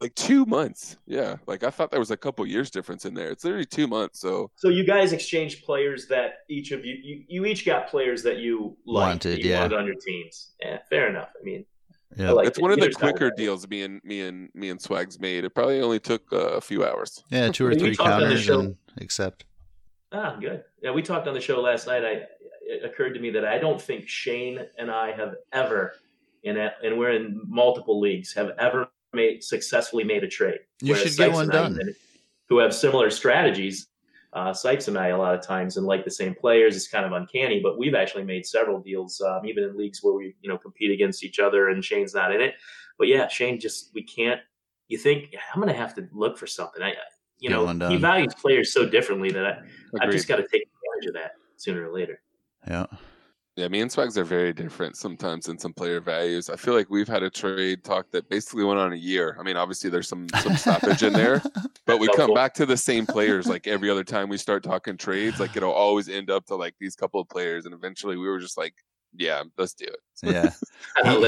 Like 2 months, yeah. Like I thought there was a couple years difference in there. It's literally 2 months. So you guys exchanged players that each of you each got players that you liked, wanted on your teams. Yeah, fair enough. I mean, yeah, it's one of the quicker deals me and Swags made. It probably only took a few hours. Yeah, 2 or 3 counters and accept. Ah, good. Yeah, we talked on the show last night. It occurred to me that I don't think Shane and I have ever. And we're in multiple leagues, have ever successfully made a trade. You should get one done. Who have similar strategies, Sykes and I a lot of times, and like the same players, it's kind of uncanny, but we've actually made several deals, even in leagues where we compete against each other and Shane's not in it. But yeah, Shane we can't, you think, I'm going to have to look for something. He values players so differently that I've just got to take advantage of that sooner or later. Yeah. Yeah, me and Swags are very different sometimes in some player values. I feel like we've had a trade talk that basically went on a year. I mean, obviously there's some stoppage in there, but we come back to the same players like every other time we start talking trades. Like it'll always end up to like these couple of players, and eventually we were just like, yeah, let's do it. Yeah,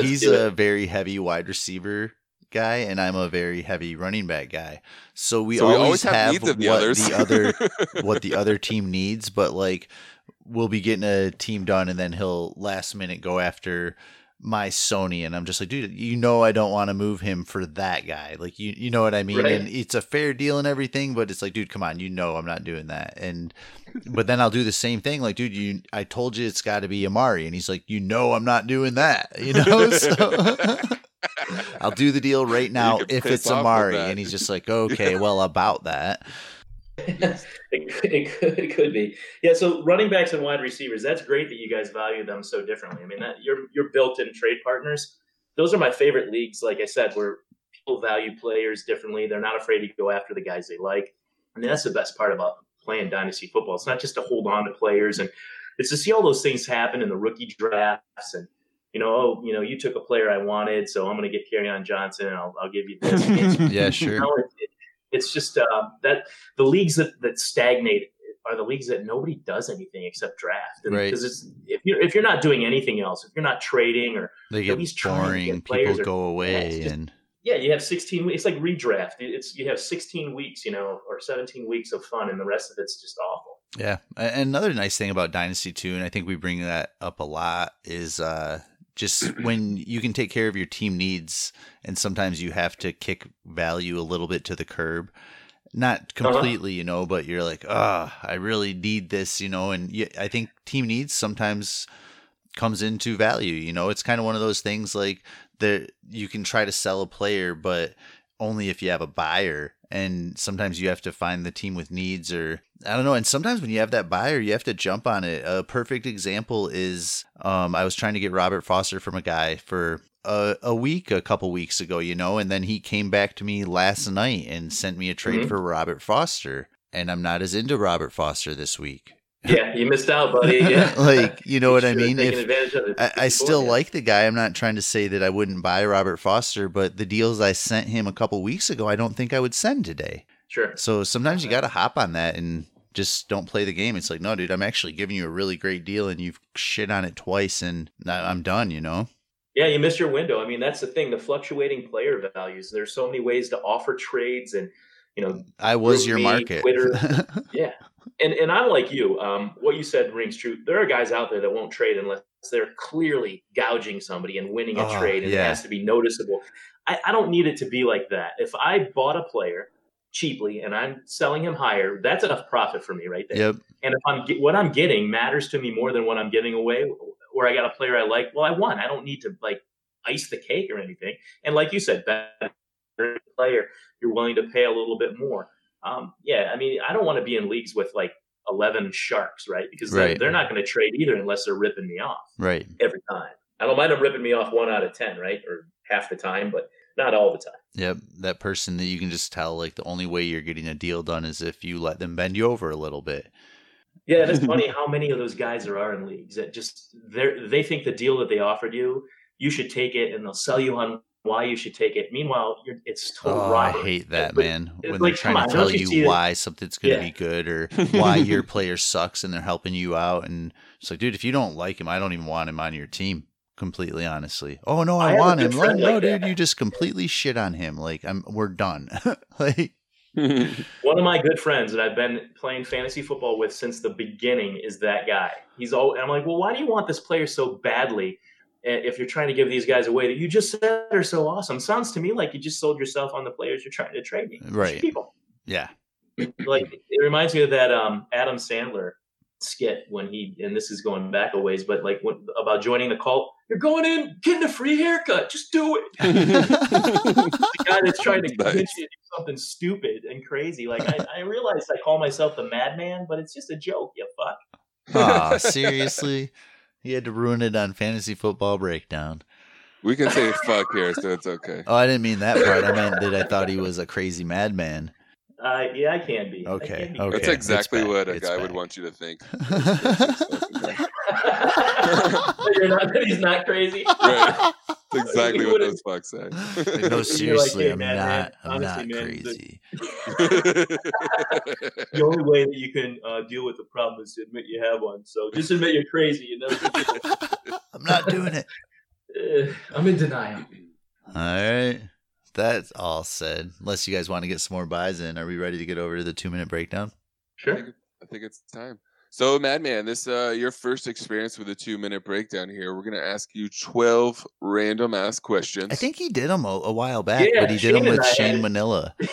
he's a very heavy wide receiver guy, and I'm a very heavy running back guy. So we always have needs of the others. What the other team needs, but like. We'll be getting a team done, and then he'll last minute go after my Sony. And I'm just like, dude, you know, I don't want to move him for that guy. Like, you know what I mean? Right. And it's a fair deal and everything, but it's like, dude, come on, you know, I'm not doing that. And, but then I'll do the same thing. Like, dude, I told you it's got to be Amari. And he's like, you know, I'm not doing that, you know? So I'll do the deal right now if it's Amari. And he's just like, okay, well, about that. Yes. It could be. Yeah, so running backs and wide receivers, that's great that you guys value them so differently. I mean, that your built-in trade partners, those are my favorite leagues, like I said, where people value players differently. They're not afraid to go after the guys they like. I mean, that's the best part about playing dynasty football. It's not just to hold on to players, and it's to see all those things happen in the rookie drafts and, you know, oh, you know, you took a player I wanted, so I'm going to get Kerryon Johnson and I'll give you this. Yeah, sure. You know, it's just that the leagues that stagnate are the leagues that nobody does anything except draft. And right. Because if you're not doing anything else, if you're not trading or they get at least boring, to get players people go away. Yeah, and you have 16 weeks. It's like redraft. You have 16 weeks, you know, or 17 weeks of fun, and the rest of it's just awful. Yeah. And another nice thing about Dynasty too, and I think we bring that up a lot, is just when you can take care of your team needs, and sometimes you have to kick value a little bit to the curb, not completely, you know, but you're like, I really need this, you know, and I think team needs sometimes comes into value, you know. It's kind of one of those things like that you can try to sell a player, but only if you have a buyer. And sometimes you have to find the team with needs, or I don't know. And sometimes when you have that buyer, you have to jump on it. A perfect example is I was trying to get Robert Foster from a guy for a couple weeks ago, you know, and then he came back to me last night and sent me a trade for Robert Foster. And I'm not as into Robert Foster this week. Yeah, you missed out, buddy. Yeah. Like, you know what I mean? I still like the guy. I'm not trying to say that I wouldn't buy Robert Foster, but the deals I sent him a couple weeks ago, I don't think I would send today. Sure. So sometimes you got to hop on that and just don't play the game. It's like, no, dude, I'm actually giving you a really great deal and you've shit on it twice and I'm done, you know? Yeah, you missed your window. I mean, that's the thing, the fluctuating player values. There's so many ways to offer trades and, you know, I was your market. Twitter. Yeah. And I'm like you, what you said rings true. There are guys out there that won't trade unless they're clearly gouging somebody and winning a trade. And it has to be noticeable. I don't need it to be like that. If I bought a player cheaply and I'm selling him higher, that's enough profit for me right there. Yep. And if what I'm getting matters to me more than what I'm giving away, where I got a player I like, well, I won. I don't need to like ice the cake or anything. And like you said, player, you're willing to pay a little bit more. I mean, I don't want to be in leagues with like 11 sharks, right? Because they're not going to trade either unless they're ripping me off every time. I don't mind them ripping me off 1 out of 10, right? Or half the time, but not all the time. Yep. That person that you can just tell, like, the only way you're getting a deal done is if you let them bend you over a little bit. Yeah. It's funny how many of those guys there are in leagues that just, they think the deal that they offered you, you should take it, and they'll sell you on why you should take it. Meanwhile, it's total robbery. I hate that, man. When they're trying to tell you why something's going to be good or why your player sucks and they're helping you out. And it's like, dude, if you don't like him, I don't even want him on your team, completely honestly. Oh, no, I want him. No, dude, you just completely shit on him. Like, we're done. Like, one of my good friends that I've been playing fantasy football with since the beginning is that guy. And I'm like, well, why do you want this player so badly? If you're trying to give these guys away that you just said are so awesome, sounds to me like you just sold yourself on the players you're trying to trade me. Right. People. Yeah. Like, it reminds me of that Adam Sandler skit when and this is going back a ways, but like about joining the cult. You're going in, getting a free haircut. Just do it. The guy that's trying to convince you to do something stupid and crazy. Like, I realize I call myself the madman, but it's just a joke. You fuck. Oh, seriously? He had to ruin it on Fantasy Football Breakdown. We can say fuck here, so it's okay. Oh, I didn't mean that part. I meant that I thought he was a crazy madman. I can be. Okay. That's exactly what a guy would want you to think. figured out that he's not crazy. Right. That's exactly what those fucks say. Like, no, seriously, like, hey, I'm not crazy. The only way that you can deal with the problem is to admit you have one. So just admit you're crazy. You know? I'm not doing it. I'm in denial. All right. That's all said. Unless you guys want to get some more buys in. Are we ready to get over to the 2-minute breakdown? Sure. I think it's time. So, Madman, this your first experience with a 2-minute breakdown here. We're going to ask you 12 random-ass questions. I think he did them a while back, but he did them with Shane Manila. Yeah.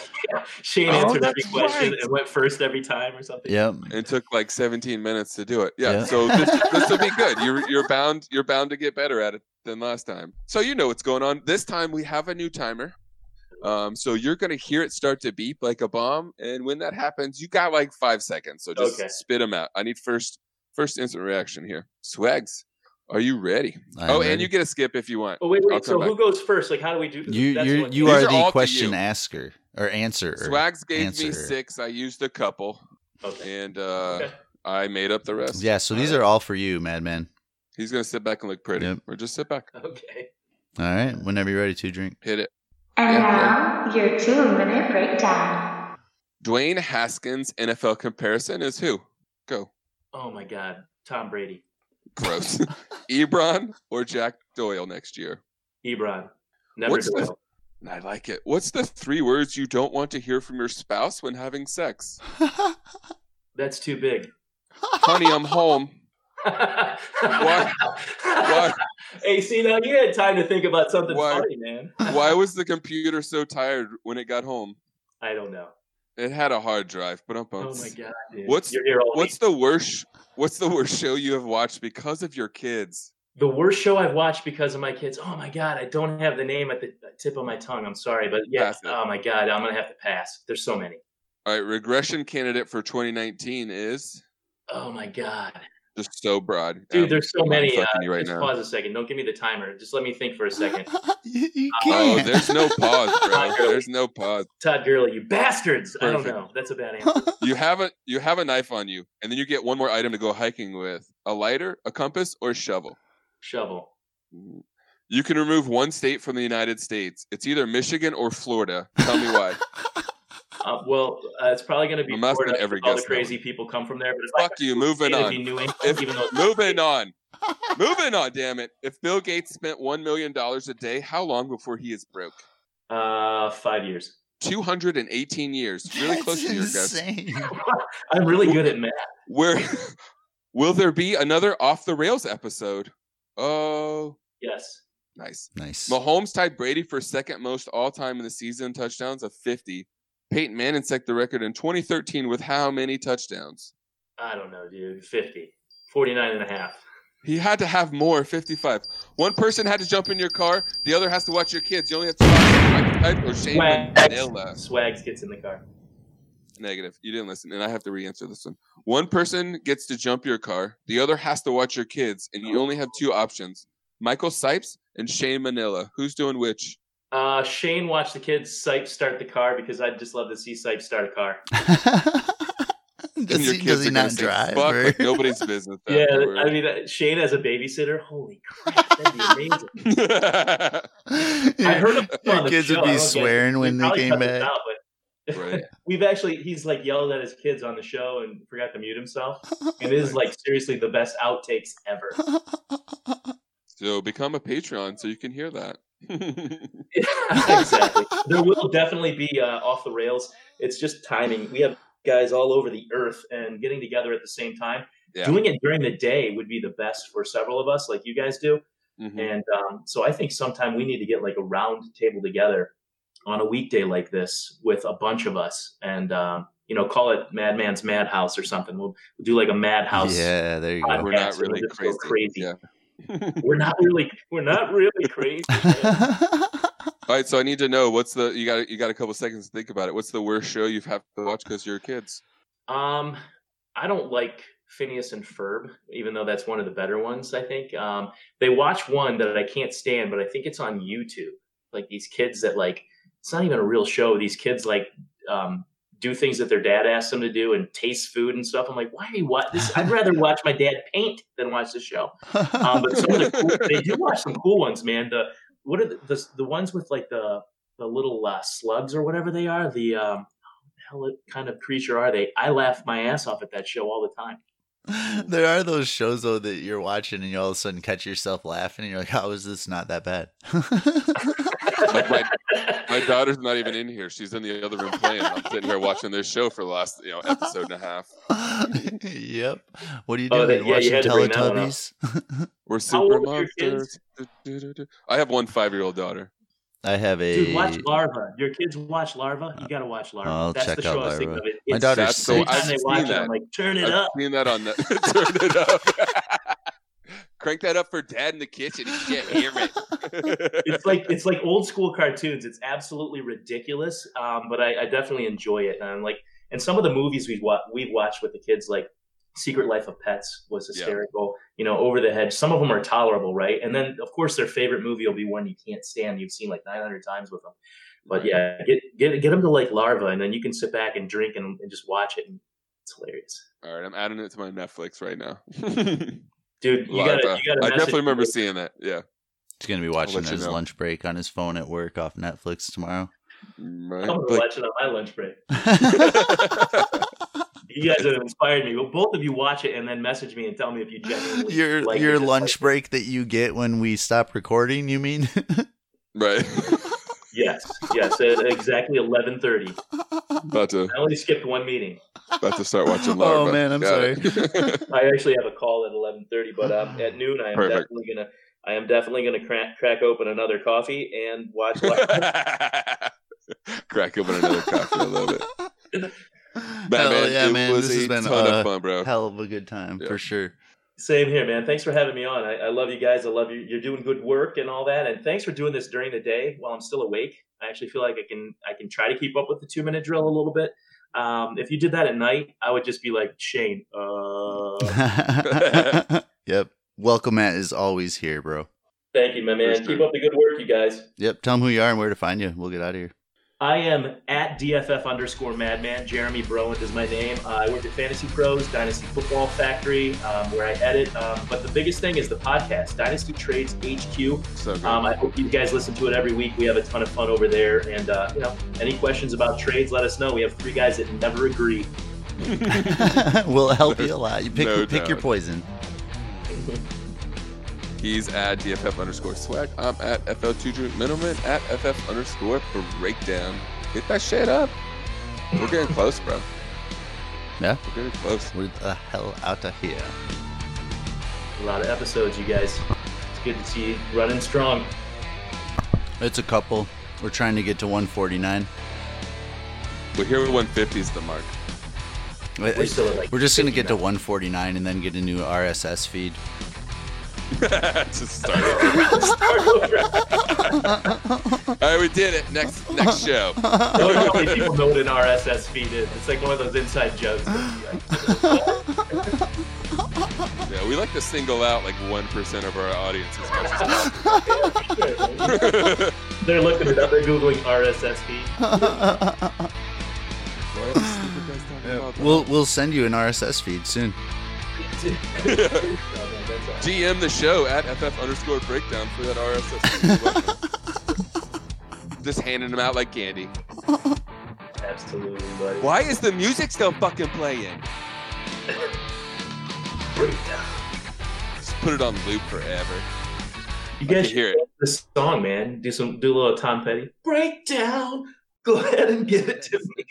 Shane answered every question and went first every time or something. Yep. It took like 17 minutes to do it. Yeah, yep. So this will be good. You're bound to get better at it than last time. So you know what's going on. This time we have a new timer. So you're going to hear it start to beep like a bomb. And when that happens, you got like 5 seconds. So just spit them out. I need first instant reaction here. Swags, are you ready? I'm ready. And you get a skip if you want. Oh, wait. So who goes first? Like, how do we do this? You are the question asker or answerer. Swags gave me 6. I used a couple. Okay. And I made up the rest. Yeah. So these are all for you, Madman. He's going to sit back and look pretty. Yep. Or just sit back. Okay. All right. Whenever you're ready to drink. Hit it. And now, your 2-minute breakdown. Dwayne Haskins' NFL comparison is who? Go. Oh, my God. Tom Brady. Gross. Ebron or Jack Doyle next year? Ebron. Never Doyle. I like it. What's the 3 words you don't want to hear from your spouse when having sex? That's too big. Honey, I'm home. Why? Hey, see, now you had time to think about something funny, man. Why was the computer so tired when it got home? I don't know. It had a hard drive, but oh my God, dude. What's the worst show you have watched because of your kids? The worst show I've watched because of my kids. Oh my God, I don't have the name at the tip of my tongue. I'm sorry, but yeah. Oh my God, I'm gonna have to pass. There's so many. All right, regression candidate for 2019 is. Oh my God. Just so broad. Dude, there's so many. Just pause a second. Don't give me the timer. Just let me think for a second. You can't. Oh, there's no pause, bro. There's no pause. Todd Gurley, you bastards. Perfect. I don't know. That's a bad answer. You have a knife on you, and then you get one more item to go hiking with. A lighter, a compass, or a shovel? Shovel. You can remove one state from the United States. It's either Michigan or Florida. Tell me why. It's probably going to be Florida. All the crazy people come from there. But fuck you. Moving on. Moving on, damn it. If Bill Gates spent $1 million a day, how long before he is broke? 5 years. 218 years. Really close to your guess. I'm really good at math. Will there be another Off the Rails episode? Oh. Yes. Nice. Mahomes tied Brady for second most all-time in the season touchdowns of 50. Peyton Manning set the record in 2013 with how many touchdowns? I don't know, dude. 50. 49 and a half. He had to have more, 55. One person had to jump in your car. The other has to watch your kids. You only have to watch Shane Manila. Swags gets in the car. Negative. You didn't listen, and I have to re-answer this one. One person gets to jump your car. The other has to watch your kids, and you only have 2 options. Michael Sipes and Shane Manila. Who's doing which? Shane watched the kids. Sipes start the car because I'd just love to see Sipes start a car. does he not drive? Fuck, like nobody's business. Yeah, I mean, Shane as a babysitter. Holy crap, that'd be amazing. I heard the kids would be swearing when they came back. Out, right. He's like yelled at his kids on the show and forgot to mute himself. It is like seriously the best outtakes ever. So become a Patreon so you can hear that. Exactly. There will definitely be Off the Rails. It's just timing. We have guys all over the earth and getting together at the same time. Yeah. Doing it during the day would be the best for several of us, like you guys do. Mm-hmm. And so I think sometime we need to get like a round table together on a weekday like this with a bunch of us, and call it Madman's Madhouse or something. We'll do like a Madhouse. Yeah, there you go. We're not really crazy. Yeah. We're not really crazy. All right, so I need to know what's the you got a couple seconds to think about it. What's the worst show you've had to watch because of your kids? I don't like Phineas and Ferb, even though that's one of the better ones. I think they watch one that I can't stand, but I think it's on YouTube. Like these kids that like it's not even a real show. These kids like do things that their dad asks them to do and taste food and stuff. I'm like, why are you watching this? I'd rather watch my dad paint than watch the show. But some of the cool, they do watch some cool ones, man. What are the ones with like the little slugs or whatever they are? What kind of creature are they? I laugh my ass off at that show all the time. There are those shows though that you're watching and you all of a sudden catch yourself laughing and you're like, how is this not that bad? Like my daughter's not even in here. She's in the other room playing. I'm sitting here watching this show for the last episode and a half. Yep. What are you doing? Watching Teletubbies? We're super monsters. I have 1 5-year-old daughter. I have a dude. Watch Larva. Your kids watch Larva. You gotta watch Larva. I'll that's check the show out I was thinking of. My daughter's so I've seen that. I'm like, turn it up. Seen that on the turn it up. Crank that up for dad in the kitchen. He can't hear it. It's like old school cartoons. It's absolutely ridiculous. But I definitely enjoy it. And I'm like, and some of the movies we've watched with the kids, like Secret Life of Pets was hysterical, Over the Hedge. Some of them are tolerable, right? And then, of course, their favorite movie will be one you can't stand. You've seen like 900 times with them. But yeah, get them to like Larva, and then you can sit back and drink and just watch it. And it's hilarious. All right, I'm adding it to my Netflix right now. Dude, you gotta I definitely remember seeing that, yeah. He's going to be watching his lunch break on his phone at work off Netflix tomorrow. Right. I'm going to watch it on my lunch break. You guys have inspired me. Well, both of you watch it and then message me and tell me if you genuinely like your lunch break that you get when we stop recording, you mean? Right. Yes, at exactly 11:30. I only skipped one meeting. About to start watching live. Oh, man, I'm sorry. I actually have a call at 11:30, but at noon I am definitely gonna crack open another coffee and watch live. Crack open another coffee. I love it. This has been a fun, bro. Hell of a good time for sure. Same here, man. Thanks for having me on. I love you guys. I love you. You're doing good work and all that. And thanks for doing this during the day while I'm still awake. I actually feel like I can try to keep up with the 2-minute drill a little bit. If you did that at night, I would just be like, Shane. Yep. Welcome Matt is always here, bro. Thank you, my man. Keep up the good work, you guys. Yep. Tell them who you are and where to find you. We'll get out of here. I am at DFF_madman. Jeremy Broland is my name. I work at Fantasy Pros, Dynasty Football Factory, where I edit. But the biggest thing is the podcast, Dynasty Trades HQ. So good. I hope you guys listen to it every week. We have a ton of fun over there. And any questions about trades, let us know. We have three guys that never agree. We'll help you a lot. You pick your poison. He's at DFF_swag. I'm at FL2Drew. Middleman at FF_breakdown. Get that shit up. We're getting close, bro. Yeah? We're getting close. We're the hell out of here. A lot of episodes, you guys. It's good to see you running strong. It's a couple. We're trying to get to 149. We're here with 150 is the mark. We're just going to get to 149 and then get a new RSS feed. Just start over. All right, we did it. Next show. I don't know how many people know what an RSS feed is. It's like one of those inside jokes. Yeah, we like to single out like 1% of our audience as much as possible. They're looking it up. They're googling RSS feed. We'll send you an RSS feed soon. GM the show at FF_breakdown for that RSS. Just handing them out like candy. Absolutely, buddy. Why is the music still fucking playing? Breakdown. Just put it on loop forever. You guys should hear it. This song, man. Do a little Tom Petty. Breakdown. Go ahead and give it to me.